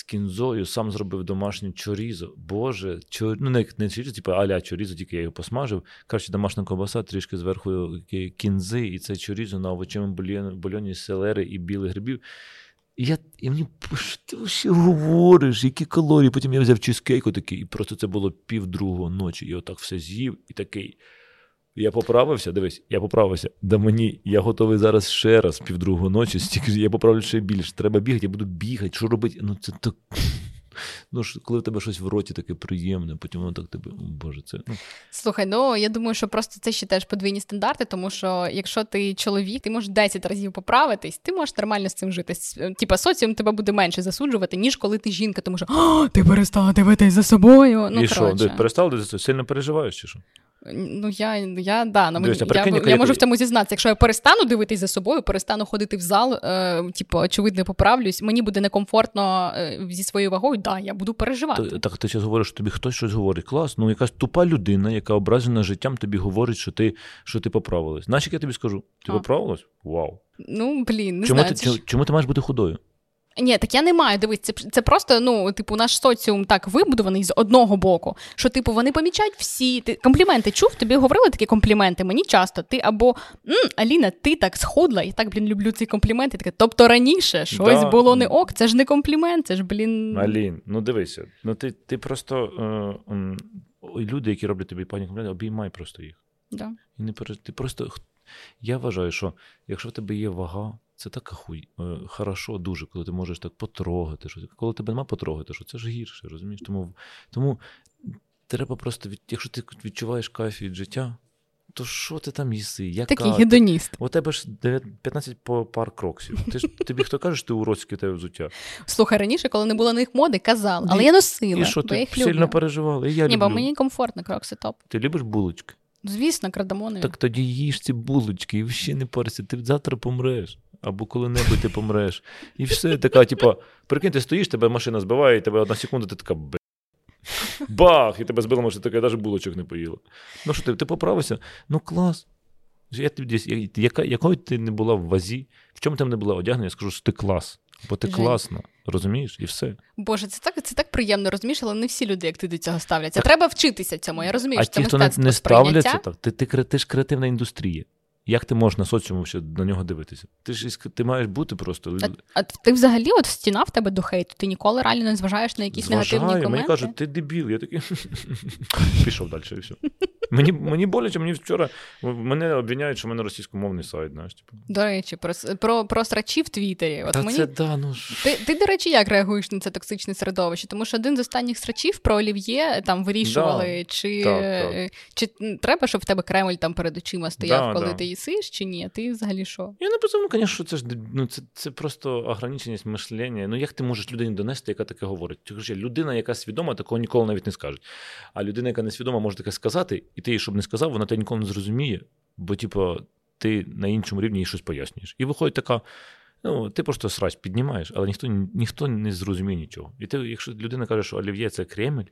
кінзою, сам зробив домашнє чорізо. Боже, не чорізо, типу а-ля чорізо, тільки я його посмажив. Короче, домашня ковбаса, трішки зверху кінзи, і це чорізо на овочевому бульйоні з селери і білих грибів. І мені, що ти вообще говориш, які калорії? Потім я взяв чизкейк отакий, і просто це було 1:30 ночі. І отак все з'їв, і такий. Я поправився. Да мені, я готовий зараз ще раз 1:30 ночі, я поправлю ще більше. Треба бігати, я буду бігати, що робити? Це так... коли в тебе щось в роті таке приємне, потім воно так тебе, боже, це... Слухай, я думаю, що просто це ще теж подвійні стандарти, тому що якщо ти чоловік, ти можеш 10 разів поправитись, ти можеш нормально з цим жити. Типа соціум тебе буде менше засуджувати, ніж коли ти жінка, тому що ти перестала дивитись за собою. І що, перестала дивитись? Сильно переживаєш чи що? Ну, я можу в цьому зізнатися. Якщо я перестану дивитись за собою, перестану ходити в зал, очевидно, поправлюсь, мені буде некомфортно зі своєю вагою, я буду переживати. Так, ти зараз говориш, що тобі хтось щось говорить. Клас, ну якась тупа людина, яка ображена життям, тобі говорить, що ти поправилась. Знаєш, як я тобі скажу? Ти поправилась? Вау. Ну, блін, не знаю. Чому ти маєш бути худою? Ні, так я не маю, дивись, це просто, наш соціум так вибудований з одного боку, що, вони помічають всі. Компліменти чув, тобі говорили такі компліменти, мені часто. Ти або, Аліна, ти так схудла, я так, блін, люблю ці компліменти. Таке, тобто раніше щось було не ок, це ж не комплімент, це ж, блін... Алін, дивися, ти просто... люди, які роблять тобі пані компліменти, обіймай просто їх. Да. І не перед... Ти просто... Я вважаю, що якщо в тебе є вага, це так хорошо дуже, коли ти можеш так потрогати. Коли тебе нема потрогати, що це ж гірше, розумієш? Тому треба просто, якщо ти відчуваєш кайф від життя, то що ти там їси? Такий гедоніст. У тебе ж 15 пар кроксів. Тобі хто каже, що ти уродський, у тебе взуття? Слухай, раніше, коли не було на їх моди, казала. Але я носила, і що, бо я їх люблю. Ти сильно переживала? І я люблю. Бо мені комфортно, крокси топ. Ти любиш булочки? Звісно, крадамони. Так тоді їж ці булочки і ще не парися. Ти завтра помреш. Або коли-небудь ти помреш. І все, така, прикинь, ти стоїш, тебе машина збиває, і тебе одна секунда, ти така, бах, і тебе збила машина, така, я навіть булочок не поїла. Ну що, ти поправився? Ну клас. Якою ти не була в вазі, в чому ти не була одягнена, я скажу, що ти клас. Бо ти класна, розумієш, і все. Боже, це так приємно, розумієш, але не всі люди, як ти до цього ставляться. Треба вчитися цьому, я розумію, що це мистецтво сприйняття. А ті, хто не ставляться, так, ти ж креативна індустрія. Як ти можеш на соціуму ще на нього дивитися? Ти маєш бути просто... А ти взагалі от стіна в тебе до хейту? Ти ніколи реально не зважаєш на якісь негативні коменти? Мені кажуть, ти дебіл. Я такий... Пішов далі і все. Мені боляче, мені вчора... Мене обвиняють, що в мене російськомовний сайт, знаєш. До речі, про срачі в Твіттері. Та це да, ну... Ти, до речі, як реагуєш на це токсичне середовище? Тому що один з останніх срачів про олів'є там вирішували, чи треба, щоб в тебе Кремль там перед очима стояв, коли ти їсиш, чи ні? Ти взагалі що? Я написав, звісно, що це ж це просто ограниченість мислення. Як ти можеш людині донести, яка таке говорить? Людина, яка свідома, такого ніколи навіть не скаже. А людина, яка не свідома, може таке сказати, і ти їй, щоб не сказав, вона тебе ніколи не зрозуміє, бо, ти на іншому рівні їй щось пояснюєш. І виходить така, ти просто срач піднімаєш, але ніхто не зрозуміє нічого. І ти, якщо людина каже, що олів'є – це Кремль,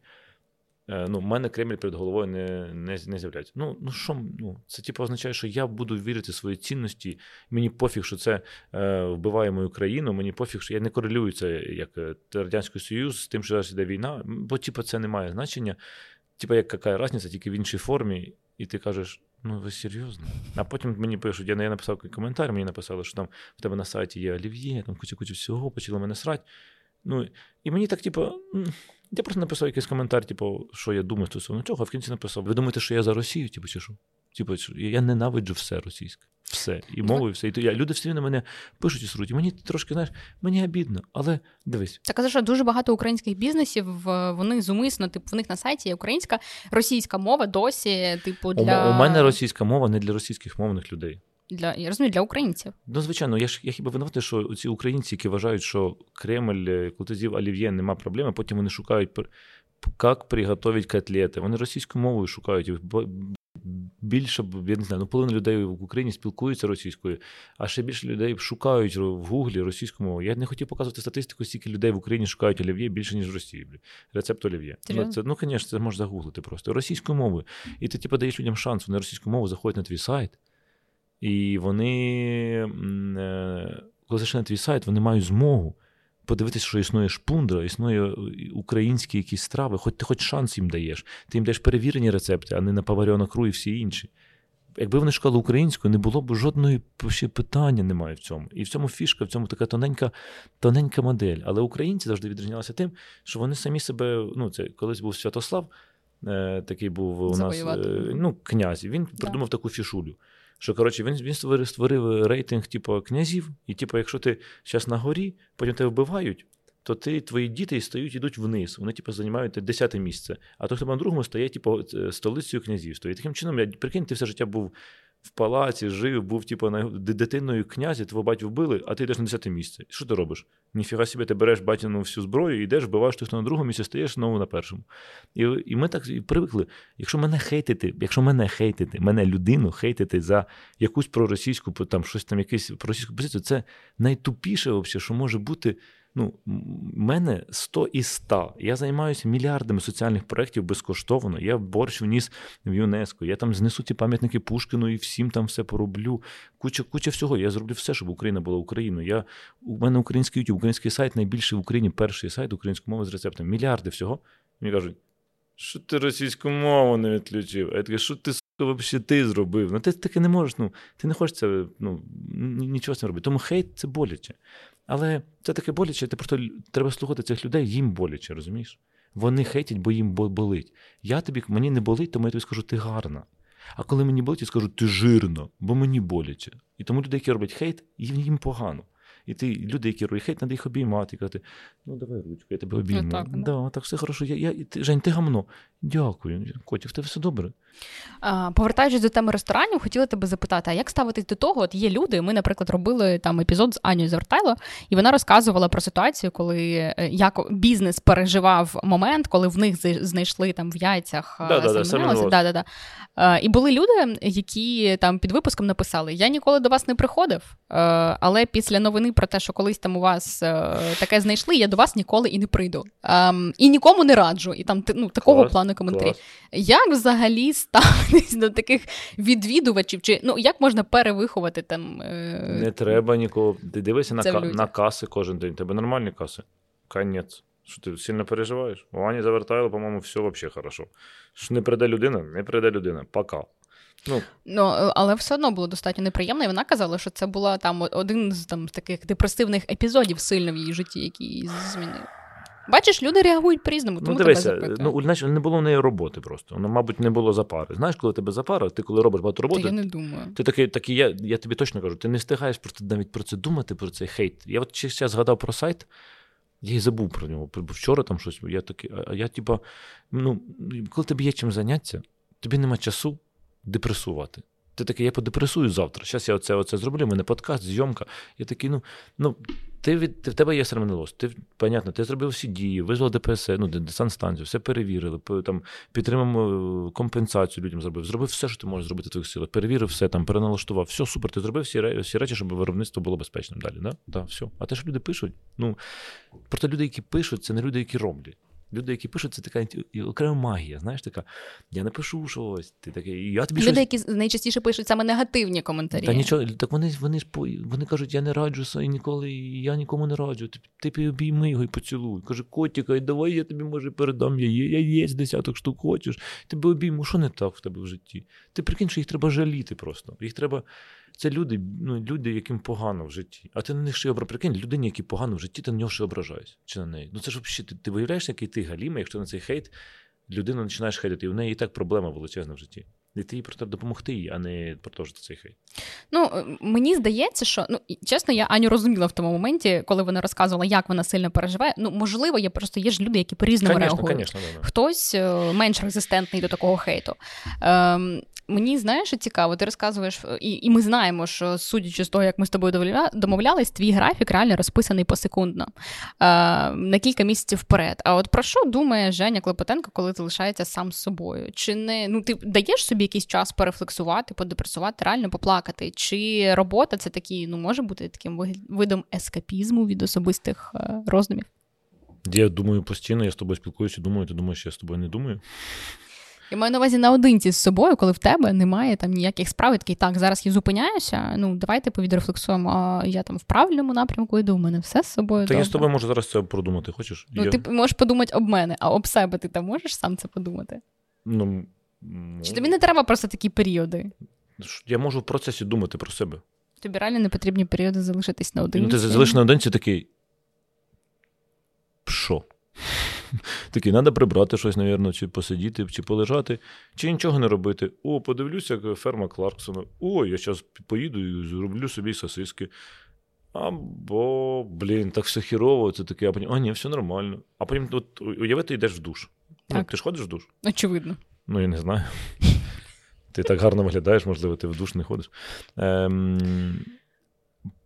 в мене Кремль перед головою не з'являється. Це означає, що я буду вірити в свої цінності, мені пофіг, що це вбиває мою країну, мені пофіг, що я не корелюю це як Радянський Союз з тим, що зараз йде війна, бо це не має значення. Яка різниця, тільки в іншій формі, і ти кажеш, ви серйозно? А потім мені пишуть, я написав коментар, мені написали, що там в тебе на сайті є олів'є, там куча-куча всього, почали мене срати. І мені так, я просто написав якийсь коментар, що я думаю стосовно цього, а в кінці написав, ви думаєте, що я за Росію, чи що? Я ненавиджу все російське. Все. І мову, і все. І люди все на мене пишуть і сруть. І мені трошки, мені обідно, але дивись. Так, що дуже багато українських бізнесів, вони зумисно, в них на сайті є українська, російська мова досі, для... У мене російська мова не для російських мовних людей. Я розумію, для українців. Звичайно, я хіба винувати, що ці українці, які вважають, що Кремль, коли ти з'їв олів'є, нема проблеми, потім вони шукають, як приготувати котлети. Вони російською мовою шукають. Більше, я не знаю, половина людей в Україні спілкуються російською, а ще більше людей шукають в Гуглі російську мову. Я не хотів показувати статистику, скільки людей в Україні шукають олів'є більше, ніж в Росії. Рецепт олів'є. Звісно, це можна загуглити просто. Російською мовою. І ти даєш людям шанс, вони російську мову заходять на твій сайт, і вони, коли зайшли на твій сайт, вони мають змогу подивитися, що існує шпундра, існує українські якісь страви, хоч шанс їм даєш. Ти їм даєш перевірені рецепти, а не на Паваріона-Кру і всі інші. Якби вони шукали українською, не було б жодної питання немає в цьому. І в цьому фішка, в цьому така тоненька модель. Але українці завжди відрізнялися тим, що вони самі себе, це колись був Святослав, такий був у нас, князь, він придумав таку фішулю. Що, він створив рейтинг, князів, і, якщо ти зараз на горі, потім тебе вбивають, то твої діти йдуть вниз, вони, займають 10-те місце, а той, хто на другому, стає, столицею князівства. І таким чином, прикинь, ти все життя був в палаці жив, був типу, дитиною князя, твого батька вбили, а ти йдеш на 10-те місце. Що ти робиш? Ніфіга собі, ти береш батьківну всю зброю, йдеш, вбиваєш тих, хто на другому місці, стаєш знову на першому. І ми так і привикли. Якщо мене хейтити, мене людину хейтити за якусь проросійську, там, щось там, якусь проросійську позицію, це найтупіше, взагалі, що може бути. Ну, мене 100 із 100. Я займаюся мільярдами соціальних проєктів безкоштовно. Я борщ вніс в ЮНЕСКО. Я там знесу ті пам'ятники Пушкіну і всім там все пороблю. Куча всього. Я зроблю все, щоб Україна була Україною. У мене український YouTube, український сайт, найбільший в Україні перший сайт української мови з рецептами. Мільярди всього. Мені кажуть, що ти російську мову не відключив? А я такий, що ти, сука, взагалі ти зробив? Ну, ти таки не можеш, ти не хочеш це, нічого з ним робити. Тому хейт – це боляче. Але це таке боляче, ти просто треба слухати цих людей, їм боляче, розумієш? Вони хейтять, бо їм болить. Мені не болить, тому я тобі скажу, ти гарна. А коли мені болить, я скажу, ти жирно, бо мені боляче. І тому люди, які роблять хейт, їм погано. І люди, які роблять хейт, треба їх обіймати, казати, давай ручку, я тебе обійму. Так, все хорошо. Жень, ти гамно. Дякую. Котя, в тебе все добре. Повертаючись до теми ресторанів, хотіла тебе запитати, а як ставитись до того, є люди, ми, наприклад, робили там епізод з Анею Завертайло, і вона розказувала про ситуацію, коли як бізнес переживав момент, коли в них знайшли там в яйцях сальмонелозу. І були люди, які там під випуском написали, я ніколи до вас не приходив, але після новини про те, що колись там у вас таке знайшли, я до вас ніколи і не прийду. І нікому не раджу. І там такого плану коментарі. Клас. Як взагалі ставитись до таких відвідувачів? Чи як можна перевиховати там? Не треба нікого. Ти дивися на каси кожен день. Тебе нормальні каси? Конець. Що ти сильно переживаєш? У Ані Завертайло, по-моєму, все взагалі хорошо. Що не прийде людина? Не прийде людина. Пока. Але все одно було достатньо неприємно, і вона казала, що це була там один з таких депресивних епізодів сильно в її житті, які її змінили. Бачиш, люди реагують по-різному, тому дивися, тебе запитують. Значить, не було в неї роботи просто. Мабуть, не було запари. Знаєш, коли тебе запара, ти коли робиш багато роботи... Я не думаю. Ти такий я тобі точно кажу, ти не встигаєш просто навіть про це думати, про цей хейт. Я от зараз згадав про сайт, я й забув про нього. Вчора там щось, коли тобі є чим заняття, тобі нема часу депресувати. Ти такий, я подепресую завтра, зараз я оце зроблю, в мене подкаст, зйомка. Я такий, в тебе є сальмонелоз, ти зробив всі дії, визвав ДПС, санстанцію, все перевірили, підтримав компенсацію людям, зробив все, що ти можеш зробити в твоїх силах, перевірив все, там, переналаштував, все, супер, ти зробив всі речі, щоб виробництво було безпечним далі. Да? Да, все. А те, що люди пишуть, проте люди, які пишуть, це не люди, які роблять. Люди, які пишуть, це така окрема магія, знаєш, така, я напишу щось, ти такий, я тобі щось... Люди, які найчастіше пишуть саме негативні коментарі. Та нічого, так вони кажуть, я не раджу ніколи, я нікому не раджу, ти обійми його і поцілуй. Каже, котіка, давай я тобі, може, передам яєць 10 штук, хочеш, тебе обійму, що не так в тебе в житті? Ти прикинь, що їх треба жаліти просто, їх треба... Це люди, яким погано в житті. А ти на них ще прикинь, людині, які погано в житті, ти на нього ще ображаєшся. Чи на неї? Це ж взагалі, ти виявляєшся, який ти галімий, якщо на цей хейт людину починаєш хейтити. І в неї і так проблема величезна в житті. І ти їй про те допомогти їй, а не продовжити цей хейт. Мені здається, що, чесно, я Аню розуміла в тому моменті, коли вона розказувала, як вона сильно переживає. Можливо, є ж люди, які по-різному реагують. Конечно. Хтось менш резистентний до такого хейту. Мені, знаєш, цікаво, ти розказуєш, і ми знаємо, що, судячи з того, як ми з тобою домовлялись, твій графік реально розписаний посекундно, на кілька місяців вперед. А от про що думає Женя Клопотенко, коли залишається сам з собою? Чи не, ти даєш собі якийсь час перефлексувати, подепресувати, реально поплакати? Чи робота це такий, може бути таким видом ескапізму від особистих роздумів? Я думаю постійно, я з тобою спілкуюся, думаю, ти думаєш, я з тобою не думаю? Я маю на увазі наодинці з собою, коли в тебе немає там ніяких справ, такий, так, зараз я зупиняюся, давайте повідрефлексуємо, а я там в правильному напрямку йду, в мене все з собою. Та я з тобою можу зараз це продумати, хочеш? Ти можеш подумати об мене, а об себе ти там можеш сам це подумати? Чи тобі не треба просто такі періоди? Я можу в процесі думати про себе. Тобі реально не потрібні періоди залишитись наодинці? Ти залишиш наодинці такий, що? Такий, треба прибрати щось, мабуть, чи посидіти, чи полежати, чи нічого не робити. О, подивлюся, як ферма Кларксона. О, я зараз поїду і зроблю собі сосиски. Або, так все хірово, це таке. А ні, все нормально. А потім, уяви, ти йдеш в душ. Ти ж ходиш в душ? Очевидно. Я не знаю. Ти так гарно виглядаєш, можливо, ти в душ не ходиш.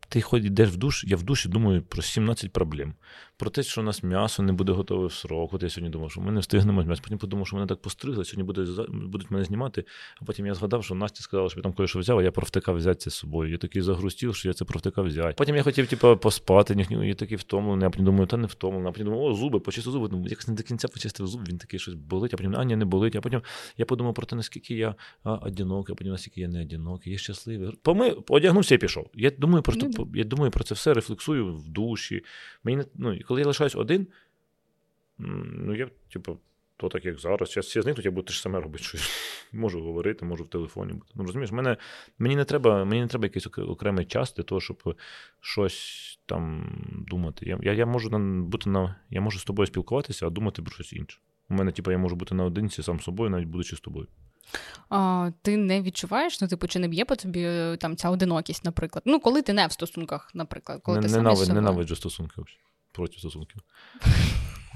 Ти йдеш в душ, я в душі думаю про 17 проблем. Про те, що у нас м'ясо не буде готове в срок. От я сьогодні думав, що ми не встигнемо м'ясо. Потім подумав, що мене так постригли, сьогодні будуть мене знімати. А потім я згадав, що Настя сказала, що я там кое-що взяв, а я провтикав взяти це з собою. Я такий загрустів, що я це провтикав взяти. Потім я хотів поспати, я такий втомлений, а потім думаю, та не втомлений. А потім думаю, о, зуби, почистив зуби. Ну, якось не до кінця почистив зуб, він такий щось болить, а потім, а ні, не болить. А потім я подумав про те, наскільки я одинокий, а потім наскільки я не одинокий, я щасливий. Одягнувся і пішов. Я думаю про це все, рефлексую в душі. Коли я лишаюсь один, я, то так, як зараз, всі зникнуть, я буду те ж саме робити щось. Можу говорити, можу в телефоні бути. Ну, розумієш, мені не треба якийсь окремий час для того, щоб щось там думати. Я можу з тобою спілкуватися, а думати про щось інше. У мене, я можу бути наодинці сам з собою, навіть будучи з тобою. Ти не відчуваєш, чи не б'є по тобі там ця одинокість, наприклад? Коли ти не в стосунках, наприклад, коли ти сам із собою. Ненавиджу стосунки, проти стосунків.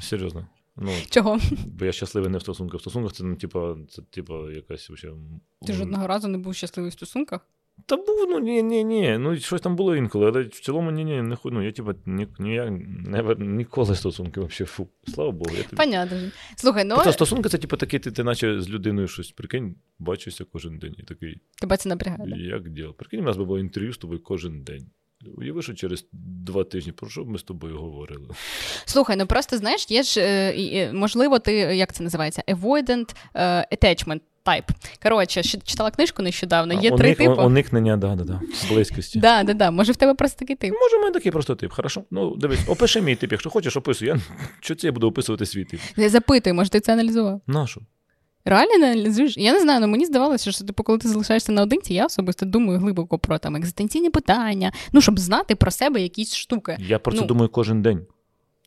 Серйозно. Чого? Бо я щасливий не в стосунках. В стосунках це, якась... Ти жодного разу не був щасливий в стосунках? Та був, ні. Щось там було інколи, але в цілому ні, не хуй. Ніколи стосунки взагалі, фу. Слава Богу. Понятно. Слухай, стосунки це такий, ти наче з людиною щось, прикинь, бачишся кожен день. І такий, тебе це напрягає? Як діло? Прикинь, у нас би було інтерв'ю з тобою кожен день. Уяви, що через 2 тижні, про що б ми з тобою говорили? Слухай, просто, знаєш, є ж, можливо, ти, як це називається, avoidant attachment. Type. Коротше, читала книжку нещодавно, є 3 типи. Уникнення, да, близькості. Да, може в тебе просто такий тип. Може в мене такий просто тип, хорошо? Дивись, опиши мій тип, якщо хочеш, описуй. Я буду описувати свій тип? Запитуй, може ти це аналізував? На що? Реально не аналізуєш? Я не знаю, мені здавалося, що коли ти залишаєшся наодинці, я особисто думаю глибоко про екзистенційні питання, щоб знати про себе якісь штуки. Я про це думаю кожен день.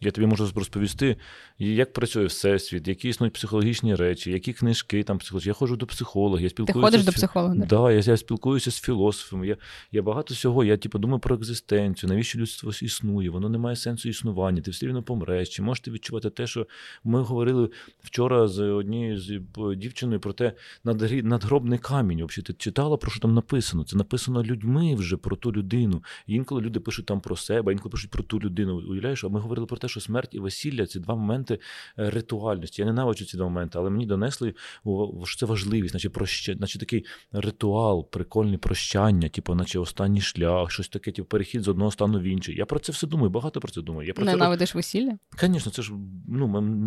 Я тобі можу розповісти, як працює всесвіт, які існують психологічні речі, які книжки там психологічні. Я ходжу до психолога, я спілкуюся. Ти ходиш до психолога? Так, я спілкуюся з філософами, я багато всього, я думаю про екзистенцію, навіщо людство існує, воно не має сенсу існування, ти все рівно помреш, чи можеш ти відчувати те, що ми говорили вчора з однією з дівчиною про те, надгробний камінь, взагалі, ти читала, про що там написано, це написано людьми вже про ту людину, і інколи люди пишуть там про себе, інколи пишуть про ту людину, уявляєш, а ми говорили про те, що смерть і весілля – це 2 моменти ритуальності. Я ненавиджу ці 2 моменти, але мені донесли, що це важливість, наче такий ритуал, прикольне прощання, наче останній шлях, щось таке, перехід з одного стану в інший. Я про це все думаю, багато про це думаю. Ненавидиш весілля? Звісно, це ж,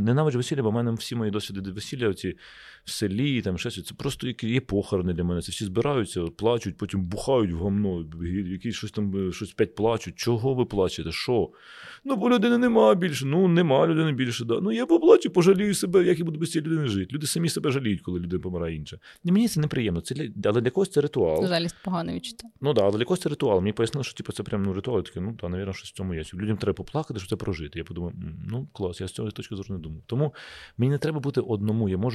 ненавиджу весілля, бо в мене всі мої досвіди весілля, оці в селі, там щось, це просто є похорони для мене. Це всі збираються, плачуть, потім бухають в гамно, якісь щось 5 плачуть. Чого ви плачете? Що? Бо людини немає. Більше, нема людини більше, да. Я поплачу, пожалію себе, як я буду без цієї людини жити. Люди самі себе жаліють, коли людина помирає інша. Мені це неприємно, але для когось це ритуал. Жалість погано відчуття. Але для когось це ритуал. Мені пояснили, що це прям ритуал. Я такий, навірно, щось в цьому є. Людям треба поплакати, щоб це прожити. Я подумав, клас, я з цієї точки зору не думаю. Тому мені не треба бути одному.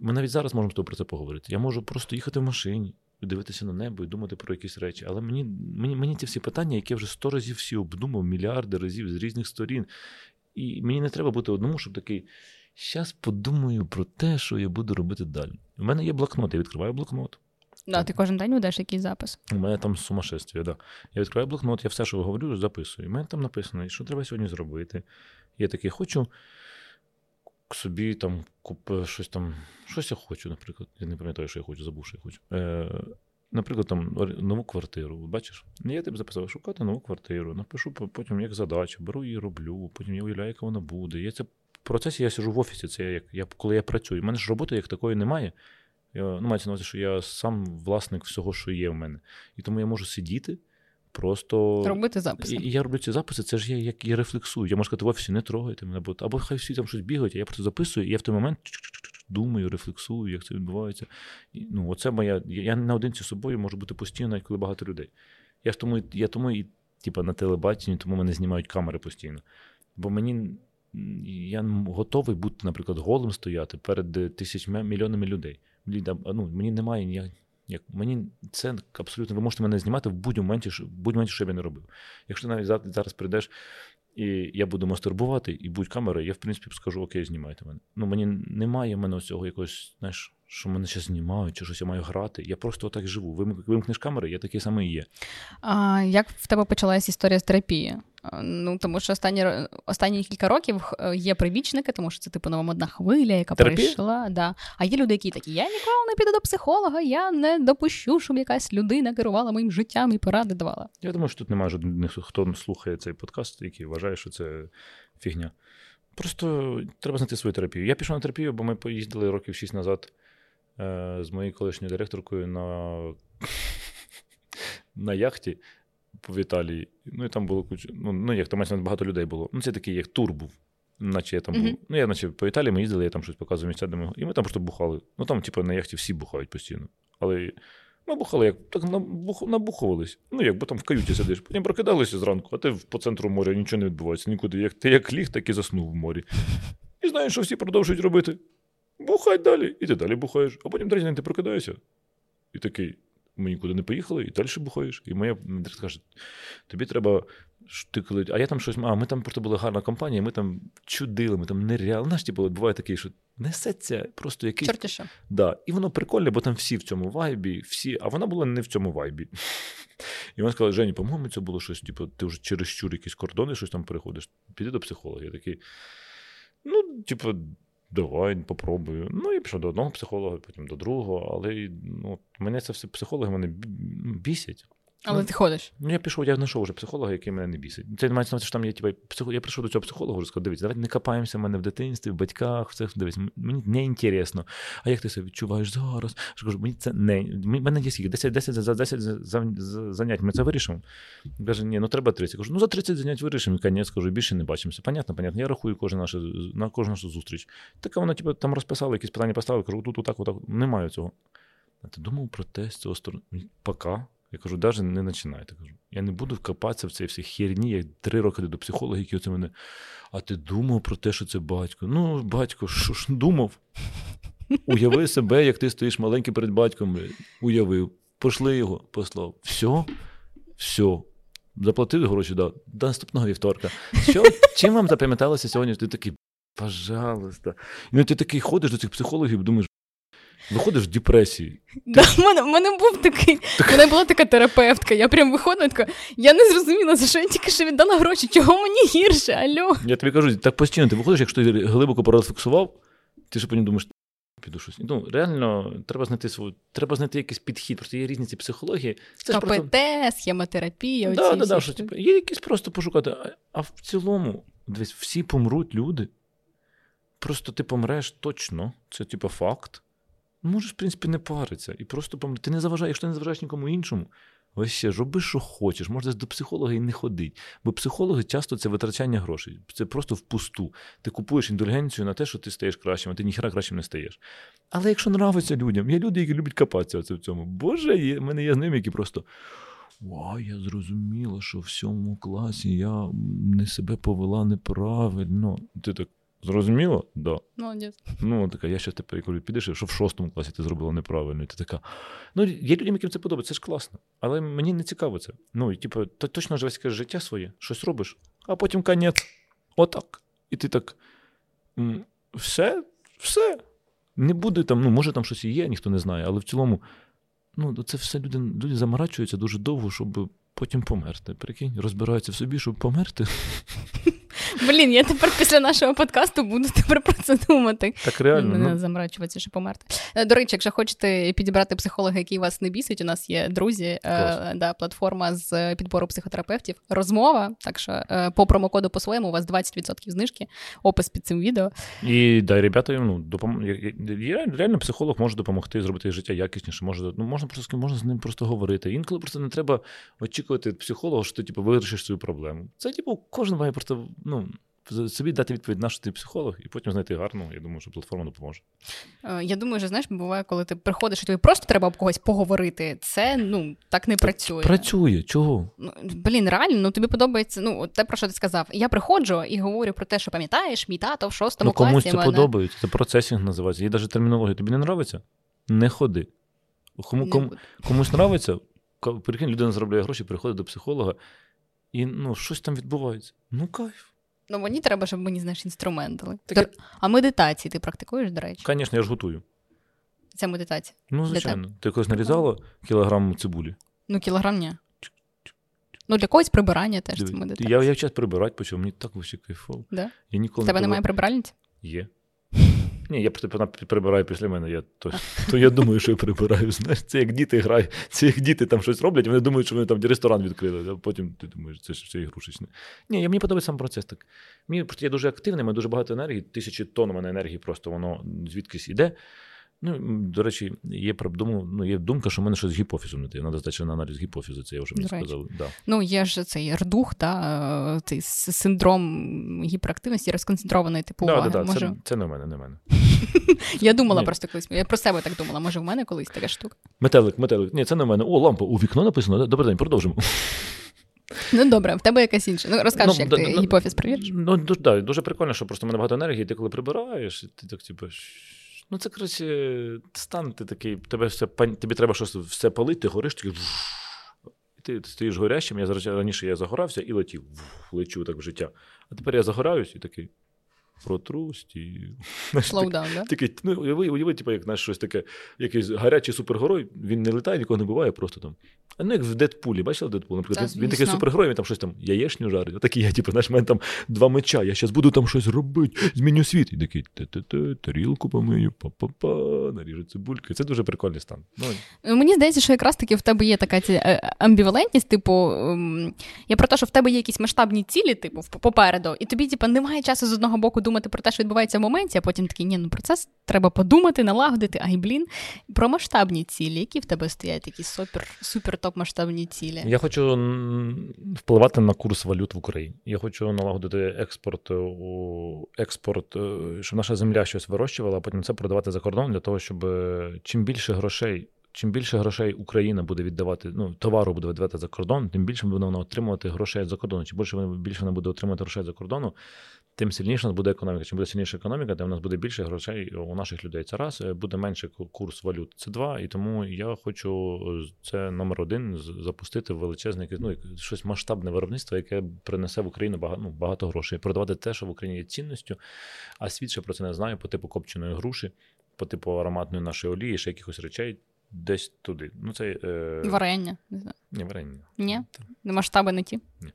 Ми навіть зараз можемо з тобою про це поговорити. Я можу просто їхати в машині, дивитися на небо і думати про якісь речі. Але мені ці всі питання, які я вже 100 разів всі обдумав, мільярди разів з різних сторін. І мені не треба бути одному, щоб такий, щас подумаю про те, що я буду робити далі. У мене є блокнот, я відкриваю блокнот. Ти кожен день ведеш якийсь запис? У мене там сумасшествие, да. Я відкриваю блокнот, я все, що говорю, записую. У мене там написано, що треба сьогодні зробити. Я такий, хочу собі щось я хочу, наприклад. Я не пам'ятаю, що я хочу, забув, що я хочу. Наприклад, нову квартиру, бачиш? Я тобі записав, шукати нову квартиру, напишу потім як задачу, беру її, роблю, потім я уявляю, яка вона буде. В процесі я сиджу в офісі, це коли я працюю. У мене ж роботи як такої немає. Мається на увазі, що я сам власник всього, що є в мене. І тому я можу сидіти, просто робити записи. І я роблю ці записи, це ж я рефлексую. Я можу сказати, в офісі не трогайте мене, або хай всі там щось бігають, а я просто записую, і я в той момент думаю, рефлексую, як це відбувається. Оце моя. Я наодинці з собою можу бути постійно, навіть коли багато людей. Я тому і на телебаченні, тому мене знімають камери постійно. Бо я готовий бути, наприклад, голим стояти перед мільйонами людей. Мені немає ніяких. Мені це абсолютно, ви можете мене знімати в будь-якому моменті, що б я не робив. Якщо навіть зараз прийдеш, і я буду мастурбувати, і будь камери, я в принципі скажу, окей, знімайте мене. Мені немає в мене ось цього якогось, знаєш, що мене ще знімають, чи щось я маю грати. Я просто так живу. Вимкнеш камери, я такий самий є. А як в тебе почалась історія з терапії? Ну, тому що останні кілька років є прибічники, тому що це, типу, новомодна хвиля, яка прийшла. Да. А є люди, які такі, я ніколи не піду до психолога, я не допущу, щоб якась людина керувала моїм життям і поради давала. Я думаю, що тут немає жодних, хто слухає цей подкаст, який вважає, що це фігня. Просто треба знайти свою терапію. Я пішов на терапію, бо ми поїздили років 6 назад з моєю колишньою директоркою на яхті в Італії. Ну, і там було куча, як там багато людей було. Ну, це такий, як тур був, наче я там був. Ну, я наче по Італії ми їздили, я там щось показував місця, де ми... І ми там просто бухали. Ну, там, типу, на яхті всі бухають постійно. Але ми бухали, як так набухувались. Ну, якби там в каюті сидиш. Потім прокидалися зранку, а ти по центру моря, нічого не відбувається, нікуди. Ти як ліг, так і заснув в морі. І знаєш, що всі продовжують робити. Бухай далі, і ти далі бухаєш. А потім третій день ти прокидаєшся. І такий, ми нікуди не поїхали, і далі бухаєш. І моя директор каже, тобі треба, ти коли... А я там щось, ми там просто була гарна компанія, ми там чудили, ми там неряли. Знаєш, типу, буває такий, що несеться просто якийсь... Чорті що. Да. І воно прикольне, бо там всі в цьому вайбі, всі... А вона була не в цьому вайбі. І вона сказала, Жені, по-моєму, це було щось, типу, ти вже чересчур якісь кордони, щось там переходиш, піди до психолога. Я такий, давай, попробую. Ну, я пішов до одного психолога, потім до другого, але мене це все психологи мене бісять. Але ти ходиш? Ну, я пішов, я знайшов вже психолога, який мене не бісить. Це мається на те, що там я прийшов до цього психолога, вже сказав, дивіться, давайте не копаємося в мене в дитинстві, в батьках, в цих, дивіться, мені не інтересно. А як ти себе відчуваєш зараз? Я кажу, мені це не, мене є скільки, 10 занять, ми це вирішимо. Каже, ні, треба 30. Я кажу, за 30 занять вирішимо, і кажу, більше не бачимося. Понятно, я рахую на кожну нашу зустріч. Так вона, там розписала, якісь питання поставила, кажу, тут, отак, отак, немає цього. А ти думав про те з цього сторони? Пока. Я кажу, навіть не починайте. Я не буду копатися в цій всій херні, як 3 роки до психолога, які оце мене... А ти думав про те, що це батько? Ну, батько, що ж думав? Уяви себе, як ти стоїш маленький перед батьком. Уявив. Пошли його, послав. Все. Заплатив гроші, дав. До наступного вівторка. Чим вам запам'яталося сьогодні? Ти такий, пожалуйста. І ти такий ходиш до цих психологів, думаєш, виходиш в депресії. В мене була така терапевтка. Я прям виходила така, я не зрозуміла, за що я тільки що віддала гроші. Чого мені гірше? Алло. Я тобі кажу, так постійно ти виходиш, якщо ти глибоко порефлексував, ти ще потім думаєш, піду щось. Реально, треба знайти якийсь підхід. Просто є різні ці психології. КПТ, схемотерапія. Є якісь просто пошукати. А в цілому, дивись, всі помруть люди. Просто ти помреш точно. Це факт. Можеш, в принципі, не паритися. І просто помрити. Ти не заважаєш, якщо ти не заважаєш нікому іншому, роби, що хочеш. Можеш до психолога і не ходить. Бо психологи часто це витрачання грошей. Це просто впусту. Ти купуєш індульгенцію на те, що ти стаєш кращим, а ти ніхера кращим не стаєш. Але якщо нравиться людям, є люди, які люблять копатися в цьому. Боже, в мене є знайомі, які просто... я зрозуміла, що в 7 класі я не себе повела неправильно. Ти так... Зрозуміло? Да. Молодець. Така, я ще тепер кажу, підеш, що в 6 класі ти зробила неправильно. І ти така, є людям, яким це подобається, це ж класно. Але мені не цікаво це. Ти точно живеш життя своє, щось робиш, а потім кінець. Отак. І ти так, все. Не буде там, може там щось і є, ніхто не знає, але в цілому, це все люди замарачуються дуже довго, щоб потім померти. Прикинь, розбираються в собі, щоб померти. Блін, я тепер після нашого подкасту буду тепер про це думати. Так реально. Не замрачуватися, щоб померти. До речі, якщо хочете підібрати психолога, який вас не бісить, у нас є друзі, платформа з підбору психотерапевтів. Розмова, так що по промокоду по-своєму у вас 20% знижки, опис під цим відео. І ребята, реально психолог може допомогти зробити життя якісніше, можна з ним просто говорити. Інколи просто не треба очікувати від психолога, що ти вирішиш свою проблему. Це кожен має просто собі дати відповідь на що ти психолог, і потім знайти гарну, я думаю, що платформа допоможе. Я думаю, що, буває, коли ти приходиш, і тобі просто треба об когось поговорити, це, так не працює. Працює, чого? Блін, реально, тобі подобається, те, про що ти сказав. Я приходжу і говорю про те, що пам'ятаєш, мій тато в 6 класі. Комусь це подобається, це процесінг називається, є навіть термінологія. Тобі не подобається? Не ходи. Комусь подобається? Прикинь, людина заробляє гроші, приходить до психолога, і, щось там відбувається. Кайф. Мені треба, щоб мені, інструменти. А медитації ти практикуєш, до речі? Звісно, я ж готую. Це медитація. Ну, звичайно. Ти колись нарізала кілограм цибулі? Ну, кілограм ні. Ну, для когось прибирання теж це медитація. Я час прибирати почав, мені так вообще кайфово. Да? Я ніколи тебе немає прибиральниць? Є. Ні, я просто прибираю після мене, то я думаю, що я прибираю. Знаєш, це як діти грають, це як діти там щось роблять, вони думають, що вони там ресторан відкрили, а потім ти думаєш, це ж ігрушечне. Ні, мені подобається сам процес так. Я дуже активний, маю дуже багато енергії, 1000 тонн у мене енергії просто, воно звідкись іде. Ну, до речі, є думка, що в мене щось з гіпофізом не те. Треба здати на аналіз гіпофізу, це я вже мені сказав. Да. Ну, є ж цей рдух, цей синдром гіперактивності, розконцентрованої типу уваги. Да, може... це не в мене. Я думала просто колись, я про себе так думала, може в мене колись така штука. Метелик, ні, це не в мене. О, лампа, у вікно написано, добрий день, продовжимо. Ну, добре, в тебе якась інша. Ну, розкажеш, як ти гіпофіз перевіриш? Ну, так, дуже прикольно, що просто в мене багато енергії, ти коли прибираєш, ти так типу... Ну, це, коротше, стан ти такий, тобі треба щось все палити, ти гориш, такий, ти стоїш горящим, раніше я загорався і летів, лечу так в життя. А тепер я загораюсь і такий, протрустів. Слоудаун, да? Такий, ну, уяви, типу, як знаєш, щось таке, якийсь гарячий супергерой, він не літає, нікого не буває, просто там. Ну, як в Дедпулі, бачили Дедпул? Наприклад, він такий супергерой, він там щось там яєшню жарить. Отакий я, типу, знаєш, в мене там 2 меча, я зараз буду там щось робити, зміню світ. І такий, тарілку помию, па-па-па, наріжу цибульки. Це дуже прикольний стан. Мені здається, що якраз таки в тебе є така амбівалентність, типу, я про те, що в тебе є якісь масштабні цілі, типу, попереду, і тобі, типу, немає часу з одного боку думати про те, що відбувається в моменті, а потім такий, процес треба подумати, налагодити, про масштабні цілі, які в тебе стоять, якісь супер топ-масштабні цілі. Я хочу впливати на курс валют в Україні. Я хочу налагодити експорт, щоб наша земля щось вирощувала, а потім це продавати за кордон для того, щоб чим більше грошей Україна буде віддавати, товару буде віддавати за кордон, тим більше буде вона отримувати грошей за кордону. Чим більше вона буде отримувати грошей за кордону, тим сильніше у нас буде економіка. Чим буде сильніша економіка, тим у нас буде більше грошей у наших людей. Це раз. Буде менше курс валют. Це два. І тому я хочу, це номер один, запустити величезне, щось масштабне виробництво, яке принесе в Україну багато грошей. Продавати те, що в Україні є цінністю, а світ ще про це не знає, по типу копченої груші, по типу ароматної нашої олії, ще якихось речей. Десь туди. Варення. Не знаю. Ні, варення. Ні? Масштаби не ті? Ні.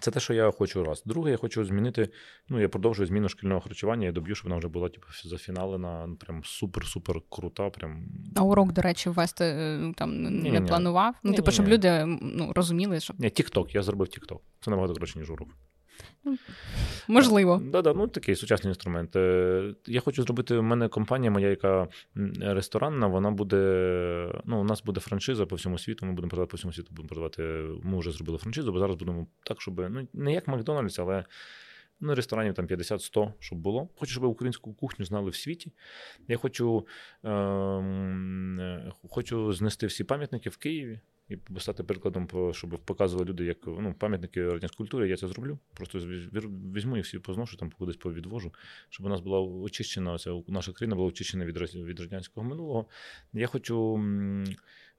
Це те, що я хочу раз. Друге, я хочу змінити, я продовжую зміну шкільного харчування, я доб'ю, щоб вона вже була зафіналена, прям супер-супер крута. Прям. А урок, до речі, ввести не планував? Щоб люди розуміли, що... Ні, TikTok, я зробив TikTok. Це набагато краще, ніж урок. Можливо. Да, такий сучасний інструмент. Я хочу зробити, в мене компанія моя, яка ресторанна, вона буде, у нас буде франшиза по всьому світу, ми будемо продавати по всьому світу, ми вже зробили франшизу, бо зараз будемо так, щоб, не як Макдональдс, але ресторанів там 50-100, щоб було. Хочу, щоб українську кухню знали в світі. Я хочу знести всі пам'ятники в Києві. І стати прикладом, щоб показували люди, як пам'ятники радянської культури, я це зроблю. Просто візьму їх всі позношу, там кудись повідвожу, щоб у нас була очищена, наша країна була очищена від радянського минулого. Я хочу